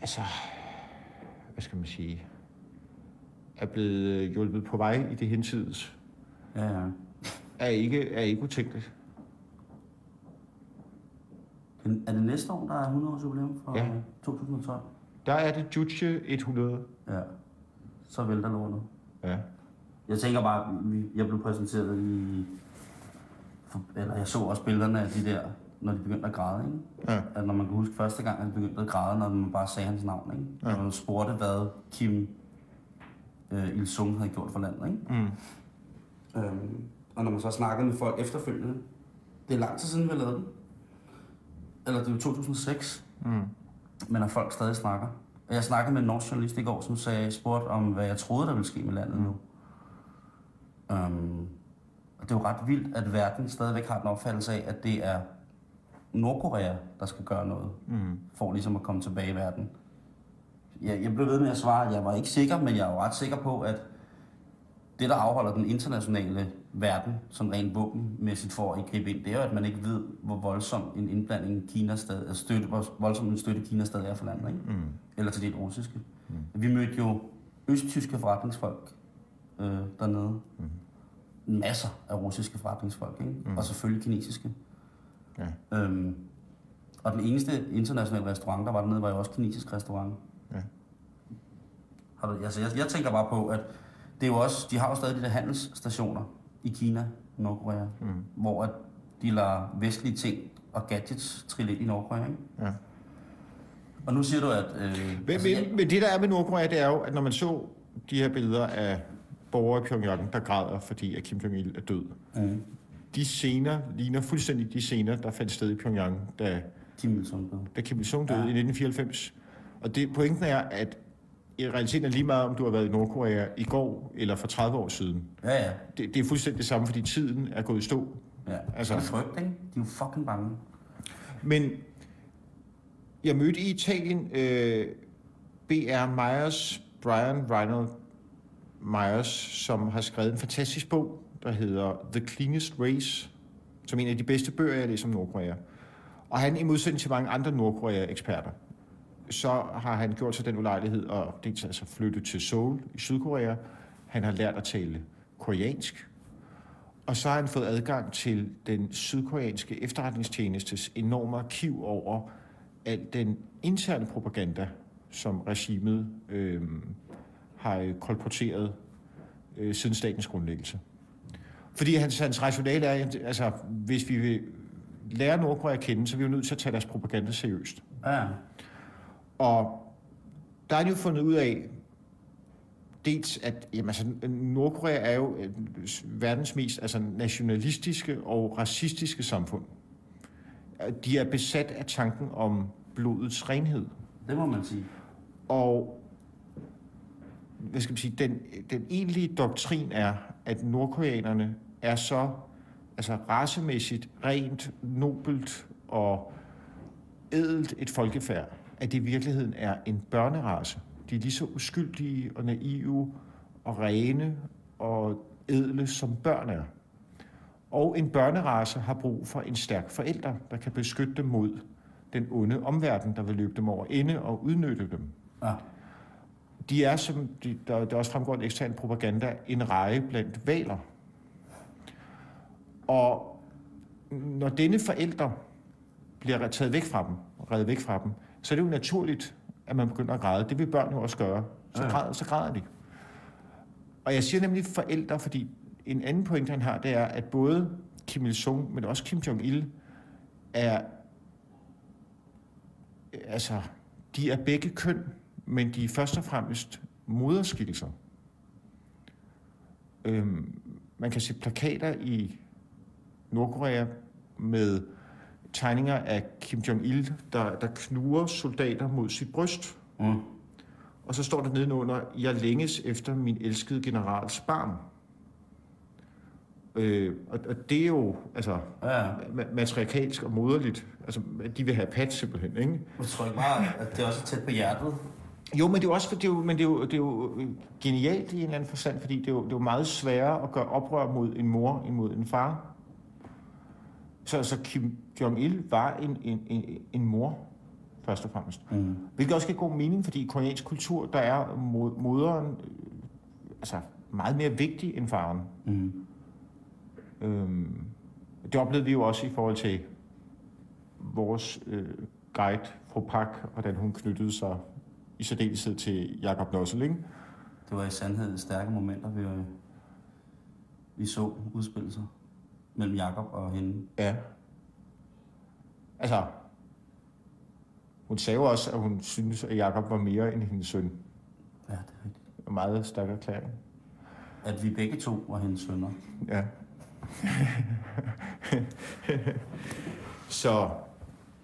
Altså... Hvad skal man sige... er blevet hjulpet på vej i det hensides, ja, ja. er ikke, er ikke utænkeligt. Er det næste år, der er hundrede års jubilæum fra ja. to tusind og tolv? Der er det Juche hundrede. Ja, så vælter lånet. Ja. Jeg tænker bare, jeg blev præsenteret i... Eller jeg så også billederne af de der, når de begyndte at græde, ikke? Ja. At når man kan huske første gang, han begyndte at græde, når man bare sagde hans navn, ikke? Ja. Når man spurgte, hvad Kim... Il-sung havde gjort for landet, ikke? Mm. Øhm, og når man så snakker med folk efterfølgende, det er lang tid siden, vi lavede den. Eller det er jo to tusind og seks, mm. men at folk stadig snakker. Og jeg snakkede med en norsk journalist i går, som sagde, spurgte om, hvad jeg troede, der ville ske med landet nu. Øhm, og det er jo ret vildt, at verden stadigvæk har den opfattelse af, at det er Nordkorea, der skal gøre noget, mm. for ligesom at komme tilbage i verden. Jeg, jeg blev ved med at svare, at jeg var ikke sikker, men jeg er jo ret sikker på, at det, der afholder den internationale verden, som rent våbenmæssigt for at gribe ind, det er jo, at man ikke ved, hvor voldsom en indblanding Kina stadig, altså støtte, hvor voldsom en støtte Kina stadig er for landet, ikke? Mm. Eller til det russiske. Mm. Vi mødte jo østtyske forretningsfolk øh, dernede. Mm. Masser af russiske forretningsfolk, ikke? Mm. Og selvfølgelig kinesiske. Ja. Øhm, og den eneste internationale restaurant, der var dernede, var jo også kinesisk restaurant. Ja. Altså, jeg, jeg tænker bare på, at det er jo også, de har jo stadig de der handelsstationer i Kina, Nordkorea, mm. hvor at de lader vestlige ting og gadgets trille ind i Nordkorea, ikke? Ja. Og nu siger du, at... Øh, men, altså, jeg... men det, der er med Nordkorea, det er jo, at når man så de her billeder af borgere i Pyongyang, der græder, fordi at Kim Jong-il er død, mm. de scener ligner fuldstændig de scener, der fandt sted i Pyongyang, da Kim Il-sung døde, da Kim Il-sung døde ja. i nitten fireoghalvfems. Og det, pointen er, at i realiteten er lige meget, om du har været i Nordkorea i går eller for tredive år siden. Ja, ja. Det, det er fuldstændig det samme, fordi tiden er gået i stå. Ja, altså, det er frygt, ikke? De er jo fucking bange. Men jeg mødte i Italien øh, B R Myers, Brian Reynold Myers, som har skrevet en fantastisk bog, der hedder The Cleanest Race, som en af de bedste bøger, jeg læser om Nordkorea. Og han, i modsætning til mange andre Nordkorea-eksperter, så har han gjort sig den ulejlighed at dels altså flytte til Seoul i Sydkorea. Han har lært at tale koreansk. Og så har han fået adgang til den sydkoreanske efterretningstjenestes enorme arkiv over al den interne propaganda, som regimet øh, har kolporteret øh, siden statens grundlæggelse. Fordi hans, hans rationale er, at altså, hvis vi vil lære Nordkorea at kende, så er vi jo nødt til at tage deres propaganda seriøst. Ja. Og der er jo fundet ud af, dels at jamen, altså, Nordkorea er jo verdens mest altså, nationalistiske og racistiske samfund. de er besat af tanken om blodets renhed. Det må man sige. Og hvad skal man sige, den, den egentlige doktrin er, at nordkoreanerne er så altså racemæssigt, rent, nobelt og ædelt et folkefærd, at det i virkeligheden er en børnerace. De er lige så uskyldige og naive og rene og ædle, som børn er. Og en børnerace har brug for en stærk forælder, der kan beskytte dem mod den onde omverden, der vil løbe dem over ende og udnytte dem. Ja. De er, som de, der, der også fremgår en ekstern propaganda, en reje blandt valer. Og når denne forælder bliver taget væk fra dem, reddet væk fra dem, så er det jo naturligt, at man begynder at græde. Det vil børn jo også gøre. Så, ja. græder, så græder de. Og jeg siger nemlig forældre, fordi en anden pointe, han har, det er, at både Kim Il-sung, men også Kim Jong-il, er, altså, de er begge køn, men de er først og fremmest moderskikkelser. Øhm, man kan se plakater i Nordkorea med tegninger af Kim Jong-il, der, der knuger soldater mod sit bryst. Mm. Og så står der nedenunder, jeg længes efter min elskede generals barn. Øh, og, og det er jo altså, ja. ma- matriarkalsk og moderligt. Altså, de vil have pat simpelthen, ikke? Jeg tror ikke meget, at det er også tæt på hjertet. Jo, men det er jo, også, det er jo, men det er jo, det er jo genialt i en eller anden forstand, fordi det er, jo, det er jo meget sværere at gøre oprør mod en mor end mod en far. Så, så Kim Jong-il var en, en, en, en mor, først og fremmest. Mm. Hvilket også giver god mening, fordi i koreansk kultur, der er moderen altså, meget mere vigtig end faren. Mm. Øhm, det oplevede vi jo også i forhold til vores øh, guide, fru Park, hvordan hun knyttede sig i særdeleshed til Jacob Nossell. Det var i sandhed stærke momenter, vi, øh, vi så udspille sig mellem Jacob og hende. Ja. Altså, hun sagde også, at hun synes, at Jacob var mere end hendes søn. Ja, det er rigtigt. En meget stærk erklæring. At vi begge to var hendes sønner. Ja. Så...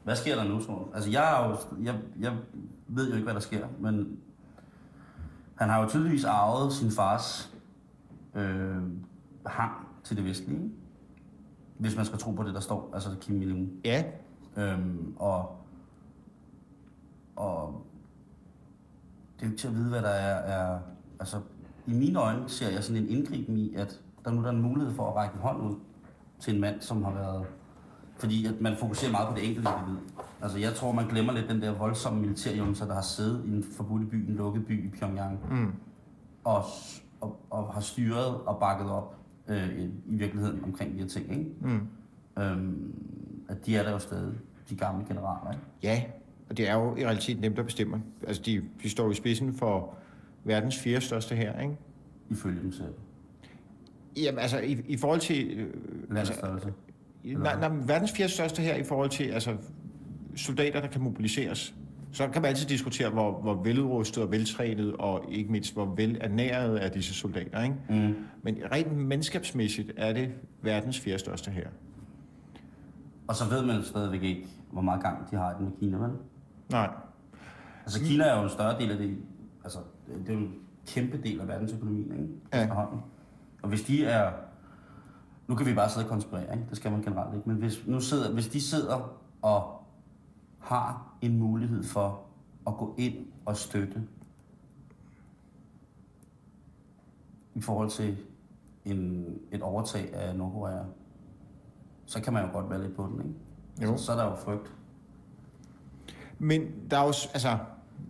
Hvad sker der nu, så? Altså, jeg, er jo, jeg, jeg ved jo ikke, hvad der sker, men... Han har jo tydeligvis arvet sin fars øh, hang til det vestlige. Hvis man skal tro på det, der står, altså Kim Il-sung. Ja. Øhm, og... Og det er jo ikke til at vide, hvad der er, er... Altså, i mine øjne ser jeg sådan en indgriben i, at der nu der er en mulighed for at række en hånd ud til en mand, som har været... Fordi at man fokuserer meget på det enkelte individ. Altså, jeg tror, man glemmer lidt den der voldsomme militærjunta, der har siddet i en forbudt by, en lukket by i Pyongyang, mm. og, og, og har styret og bakket op øh, i, i virkeligheden omkring de her ting, ikke? Mm. Øhm, at de er der jo stadig, de gamle generaler, ikke? Ja. Og det er jo i realiteten dem, der bestemmer. Altså, de, de står i spidsen for verdens fjerde største hær, ikke? Ifølge dem selv. Jamen, altså, i, i forhold til... Øh, Landstørrelse? Altså, nej, nej, verdens fjerde største hær i forhold til altså, soldater, der kan mobiliseres. Så kan man altid diskutere, hvor, hvor veludrustet og veltrænet, og ikke mindst, hvor velernæret er disse soldater, ikke? Mm. Men rent menneskabsmæssigt er det verdens fjerde største hær. Og så ved man stadigvæk ikke, hvor meget gang de har den med Kina, vel? Nej. Altså Kina er jo en større del af det, altså det er jo en kæmpe del af verdensøkonomien, ikke? Ja. Og hvis de er, nu kan vi bare sidde og konspirere, ikke? Det skal man generelt ikke, men hvis, nu sidder, hvis de sidder og har en mulighed for at gå ind og støtte i forhold til en, et overtag af Nordkorea, så kan man jo godt være lidt på den, ikke? Så, så er der jo frygt. Men der er jo, altså,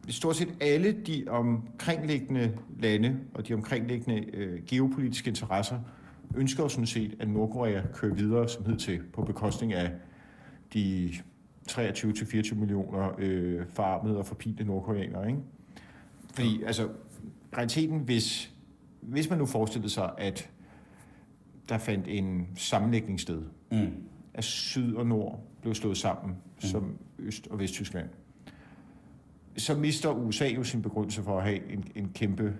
stort set alle de omkringliggende lande og de omkringliggende øh, geopolitiske interesser ønsker jo sådan set, at Nordkorea kører videre, som hidtil, på bekostning af de treogtyve til fireogtyve millioner øh, forarmede og forpinte nordkoreanere, ikke? Fordi, altså, realiteten, hvis, hvis man nu forestillede sig, at der fandt en sammenlægning sted, mm. at syd og nord blev slået sammen, mm. som Øst- og Vesttyskland, så mister U S A jo sin begrundelse for at have en, en kæmpe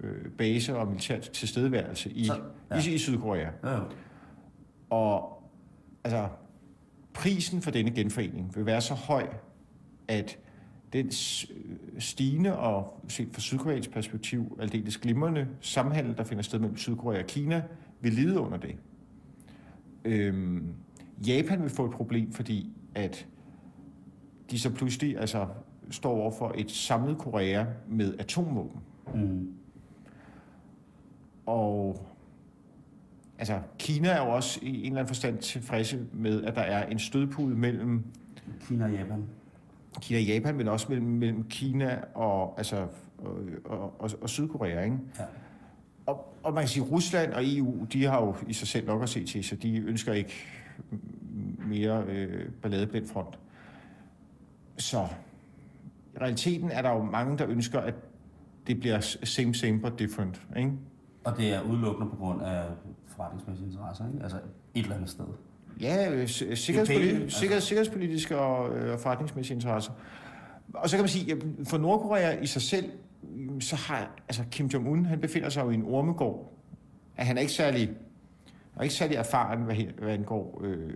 øh, base og militær tilstedeværelse i, så, ja. i, i Sydkorea. Ja. Og altså, prisen for denne genforening vil være så høj, at den stigende og set fra sydkoreansk perspektiv aldeles glimrende samhandel, der finder sted mellem Sydkorea og Kina, vil lide under det. Øhm, Japan vil få et problem, fordi at de så pludselig altså, står over for et samlet Korea med atomvåben. Mm. Og altså, Kina er jo også i en eller anden forstand tilfredse med, at der er en stødpude mellem Kina og Japan. Kina og Japan, men også mellem, mellem Kina og, altså, og, og, og, og Sydkorea, ikke? Ja. Og, og man kan sige, at Rusland og E U, de har jo i sig selv nok at se til, så de ønsker ikke mere øh, ballade på den front. Så i realiteten er der jo mange, der ønsker, at det bliver same, same, but different, ikke? Og det er udelukkende på grund af forretningsmæssige interesser, ikke? Altså et eller andet sted. Ja, sikkerhedspolitiske og forretningsmæssige interesser. Og så kan man sige, at for Nordkorea i sig selv, så har altså Kim Jong-un, han befinder sig jo i en ormegård. At han er ikke særlig, er ikke særlig erfaren, hvad, hvad angår øh,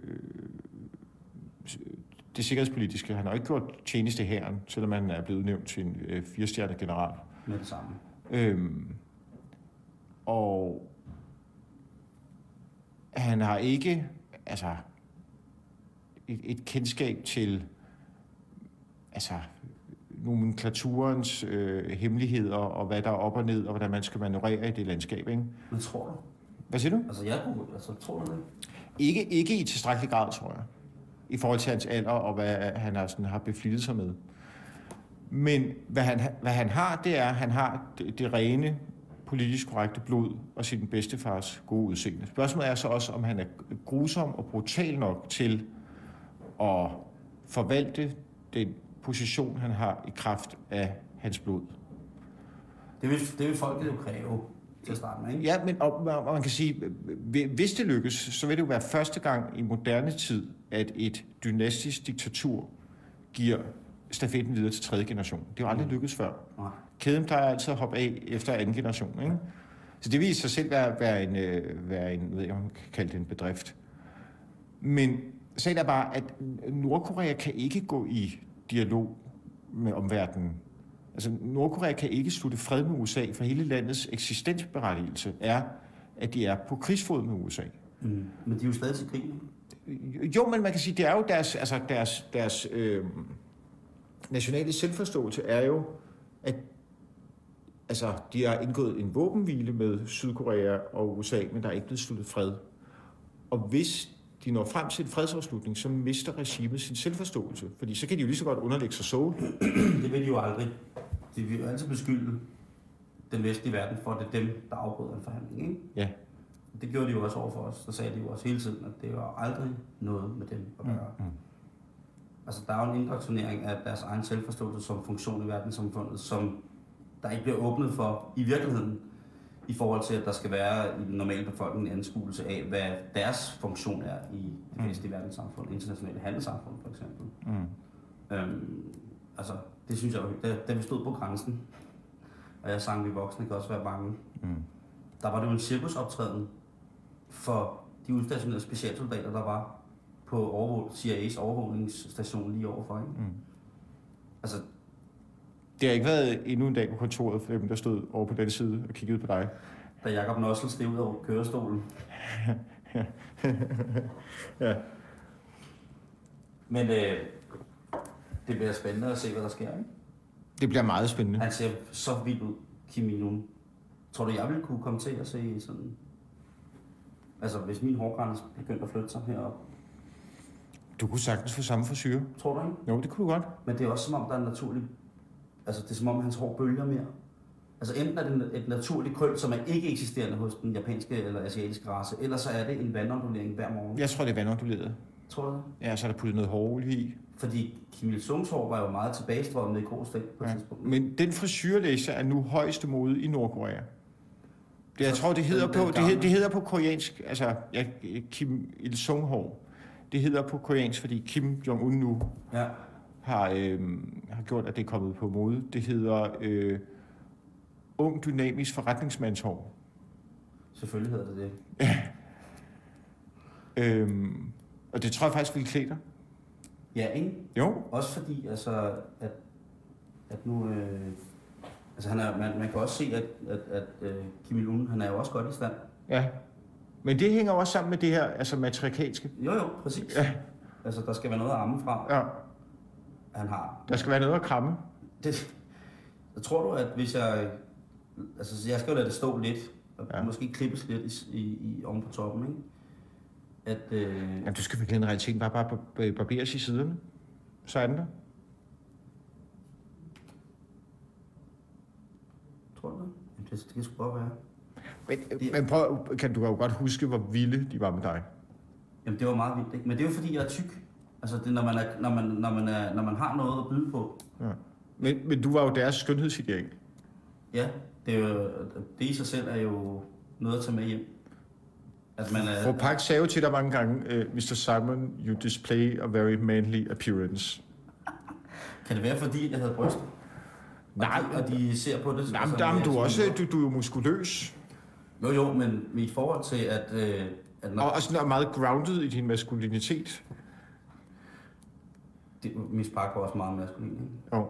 det sikkerhedspolitiske. Han har ikke gjort tjeneste i hæren, selvom han er blevet nævnt til en øh, firestjernet general. Med det samme. Øhm, og han har ikke altså et, et kendskab til altså nomenklaturens øh, hemmeligheder og hvad der er op og ned og hvordan man skal manøvrere i det landskab, ikke? Hvad tror du? Hvad siger du? Altså jeg altså, tror du det? Ikke ikke i tilstrækkelig grad, tror jeg. I forhold til hans alder og hvad han har sådan har beflittet sig med. Men hvad han hvad han har, det er at han har det, det rene politisk korrekte blod og sin bedstefars gode udseende. Spørgsmålet er så også, om han er grusom og brutal nok til at forvalte den position, han har i kraft af hans blod. Det vil, det vil folket jo kræve til at starte med, ikke? Ja, men og, og man kan sige, hvis det lykkes, så vil det jo være første gang i moderne tid, at et dynastisk diktatur giver stafetten videre til tredje generation. Det har aldrig mm. lykkedes før. Nej. Kæden plejer altid at hoppe af efter anden generation, ikke? Så det vil i sig selv være, være en, være en, ved jeg, man kan kalde det en bedrift. Men sagen er bare, at Nordkorea kan ikke gå i dialog med omverdenen. Altså, Nordkorea kan ikke slutte fred med U S A, for hele landets eksistensberettigelse er, at de er på krigsfod med U S A. Mm. Men de er jo stadig til krigen. Jo, men man kan sige, det er jo deres, altså deres, deres øh, nationale selvforståelse er jo, at altså, de har indgået en våbenhvile med Sydkorea og U S A, men der er ikke blevet sluttet fred. Og hvis de når frem til en fredsafslutning, så mister regimet sin selvforståelse, fordi så kan de jo lige så godt underlægge sig Seoul. Det vil de jo aldrig. De vil jo altid beskylde den vestlige verden for, at det er dem, der afbryder en forhandling, ikke? Ja. Det gjorde de jo også over for os. Så sagde de jo også hele tiden, at det var aldrig noget med dem at gøre. Mm. Altså, der er jo en indoktrinering af deres egen selvforståelse som funktion i verdenssamfundet, som der ikke bliver åbnet for i virkeligheden, i forhold til, at der skal være i den normale befolkning en anskuelse af, hvad deres funktion er i det vestlige mm. verdenssamfund, internationale handelssamfund for eksempel. Mm. Øhm, altså, det synes jeg jo, da, da vi stod på grænsen, og jeg sang, vi voksne kan også være bange, mm. der var det jo en cirkusoptræden for de udstationerede specialsoldater, der var på overvåg, C I A's overvågningsstation lige overfor, ikke? Mm. Altså, det har ikke været endnu en dag på kontoret for dem, der stod over på den side og kiggede på dig. Da Jacob Nossell steg ud over kørestolen. Ja. Men øh, det bliver spændende at se, hvad der sker, ikke? Det bliver meget spændende. Han ser så vildt ud, Kim Il-sung. Tror du, jeg ville kunne komme til at se sådan... Altså, hvis min hårgrænse begyndte at flytte sig heroppe. Du kunne sagtens få samme forsyre. Tror du ikke? Jo, det kunne du godt. Men det er også som om, der er en naturlig... Altså, det er som om, hans hår bølger mere. Altså, enten er det et naturligt krøl, som er ikke eksisterende hos den japanske eller asiatiske race, eller så er det en vandondulering hver morgen. Jeg tror, det er vandonduleret. Tror du det? Ja, så er der puttet noget hårolie i. Fordi Kim Il-sungs hår var jo meget tilbagestrømmende i Korsdæk på ja. tidspunkt. Men den frisyrlæser er nu højeste mode i Nordkorea. Det, jeg så tror, det hedder, den, på, den det, hed, det hedder på koreansk, altså ja, Kim Il-sung hår. Det hedder på koreansk, fordi Kim Jong-un nu ja. har, øh, har gjort, at det er kommet på mode. Det hedder øh, ung dynamisk forretningsmandshår. Selvfølgelig hedder det det. Ja. Øhm, og det tror jeg faktisk ville klæde dig. Ja, ikke? Jo. Også fordi, altså, at, at nu... Øh, altså, han er, man, man kan også se, at, at, at uh, Kim Il-sung, han er jo også godt i stand. Ja. Men det hænger også sammen med det her, altså matriarkalske. Jo, jo, præcis. Ja. Altså, der skal være noget at amme fra. Ja. Han har... Der skal være noget at kramme. Det... Jeg tror du, at hvis jeg... Altså, jeg skal jo lade det stå lidt, og ja. måske klippes lidt i, i, i, oven på toppen, ikke? At, øh... Jamen, du skal virkelig en realitet bare, bare barberes i siderne. Så er den der. Tror du det? Jamen, det, det kan sgu godt være. Men, det... men prøv, kan du jo godt huske, hvor vilde de var med dig? Jamen, det var meget vildt, ikke? Men det er jo, fordi jeg er tyk. Altså, det, når, man er, når, man, når, man er, når man har noget at byde på. Ja. Men, men du var jo deres skønhedsideal. Ja, det, er jo, det i sig selv er jo noget at tage med hjem. At man er... Fru Park sagde jo til dig mange gange, mister Simon, you display a very manly appearance. Kan det være, fordi jeg havde bryster? Nej. Og de, og de ser på det... Nej, men jamen, du, også, du, du er jo muskuløs. Jo, jo, men i forhold til, at... Øh, at når... Og, og sådan er meget grounded i din maskulinitet. Det, Miss Park var også meget maskulin, ikke? Jo.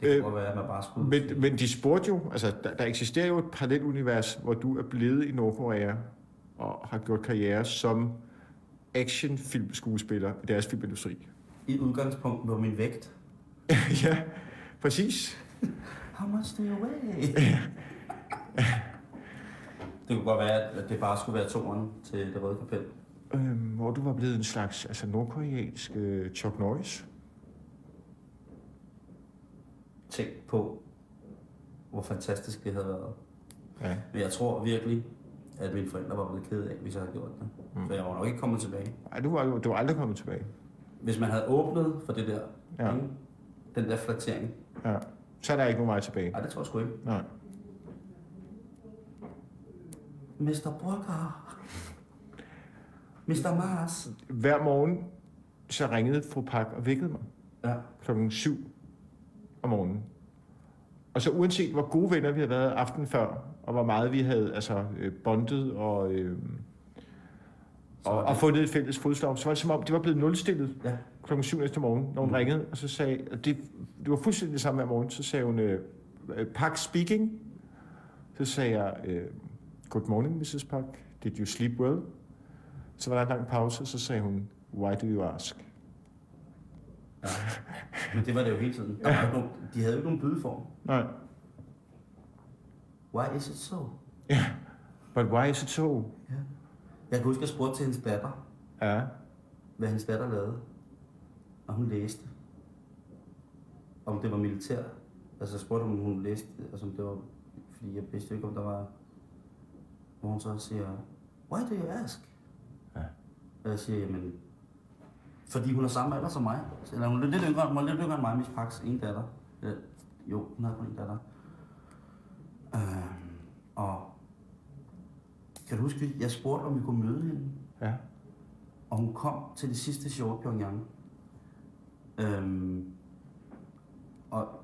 Det kunne være, at man bare skulle... Men, men de spurgte jo, altså der, der eksisterer jo et parallelt univers, hvor du er blevet i Nordkorea og har gjort karriere som actionfilmskuespiller i deres filmindustri. I udgangspunkt var min vægt. Ja, præcis. How much do you weigh? Det kunne godt være, at det bare skulle være toren til Det Røde Kapel. Øhm, hvor du var blevet en slags altså nordkoreansk øh, Chuck Norris. Tænk på, hvor fantastisk det havde været. Ja. Men jeg tror virkelig, at mine forældre var blevet ked af, hvis jeg havde gjort det. Mm. For jeg var nok ikke kommet tilbage. Nej, du var jo du var aldrig kommet tilbage. Hvis man havde åbnet for det der, ja. den der flattering. Ja. Så er der ikke nogen vej tilbage. Nej, det tror jeg sgu ikke. Nej. mister Brügger. mister Mars. Hver morgen, så ringede fru Park og vækkede mig. Ja. Klokken syv om morgenen. Og så uanset hvor gode venner vi havde været aftenen før, og hvor meget vi havde altså bondet og, øh, og, og fundet et fælles fodslag, så var det som om, det var blevet nulstillet ja. klokken syv næste morgen, når hun mm. ringede, og så sagde, og det, det var fuldstændig det samme hver morgen, så sagde hun, øh, Park speaking. Så sagde jeg, øh, good morning, missus Park, did you sleep well? Så var der en lang pause, så sagde hun, why do you ask? Ja. Men det var det jo hele tiden. Der var nogle, de havde jo ikke nogen bydeform. Nej. Why is it so? Ja, yeah. but why is it so? Ja. Jeg kan huske, jeg spurgte til hendes datter, ja. hvad hendes datter lavede, og hun læste, om det var militær. Altså jeg spurgte, om hun læste, altså det var, fordi jeg vidste ikke, om der var, hvor hun så siger, why do you ask? Ja. Og jeg siger, jamen, fordi hun er samme alder som mig. Eller hun er lidt yngre, hun er lidt yngre end mig, Miss Parks ene datter. Øh, jo, hun havde kun en datter. Øh, og kan du huske, jeg spurgte, om vi kunne møde hende? Ja. Og hun kom til det sidste show i Pyongyang. Øh, og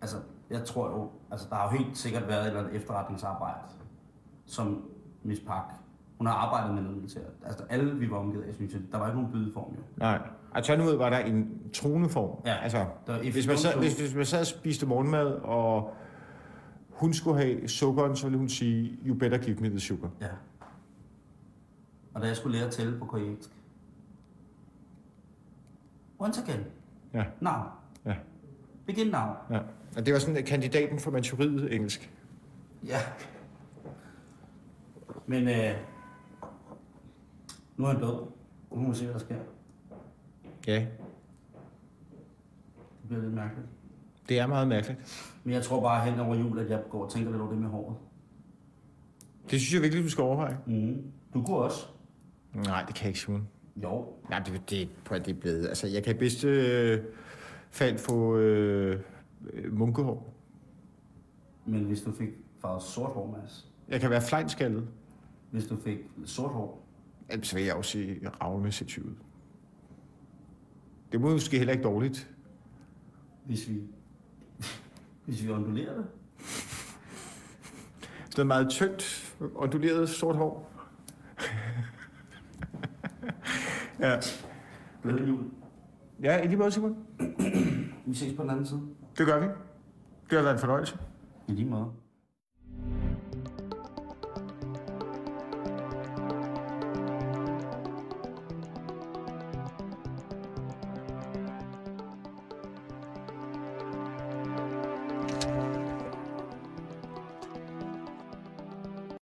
altså, jeg tror jo, altså der har jo helt sikkert været et eller andet efterretningsarbejde, som Miss Park. Hun har arbejdet med noget militæret. Altså alle vi var omgivet af, synes jeg, der var ikke nogen bydeform jo. Nej. Altså nu var der en troneform. Ja. Altså, hvis man, sad, hvis, hvis man sad og spiste morgenmad, og hun skulle have sukkeren, så ville hun sige, you better give me the sugar. Ja. Og da jeg skulle lære at tælle på koreansk. Once again. Ja. Now. Ja. Begin now. Ja. Og det var sådan kandidaten for Manchuriet engelsk. Ja. Men... Øh... Nu er han død. Nu må vi se, hvad der sker. Ja. Det bliver lidt mærkeligt. Det er meget mærkeligt. Men jeg tror bare hen over jul, at jeg går og tænker lidt over det med håret. Det synes jeg virkelig, du skal overveje. Mm. Du kunne også. Nej, det kan jeg ikke, Simon. Jo. Nej, det, det, det er blevet... Altså, jeg kan i bedste øh, fald få øh, munkehår. Men hvis du fik farvet sort hår, Mads? Jeg kan være flejnskaldet. Hvis du fik sort hår? Så vil jeg også sige ravnemæssigt tyvet. Det må måske heller ikke dårligt. Hvis vi... Hvis vi ondulerer det? Sådan meget tyndt, onduleret sort hår. Ja. Glædelig jul. Ja, i lige måde, Simon. Vi ses på den anden side. Det gør vi. Det har været en fornøjelse. I lige måde.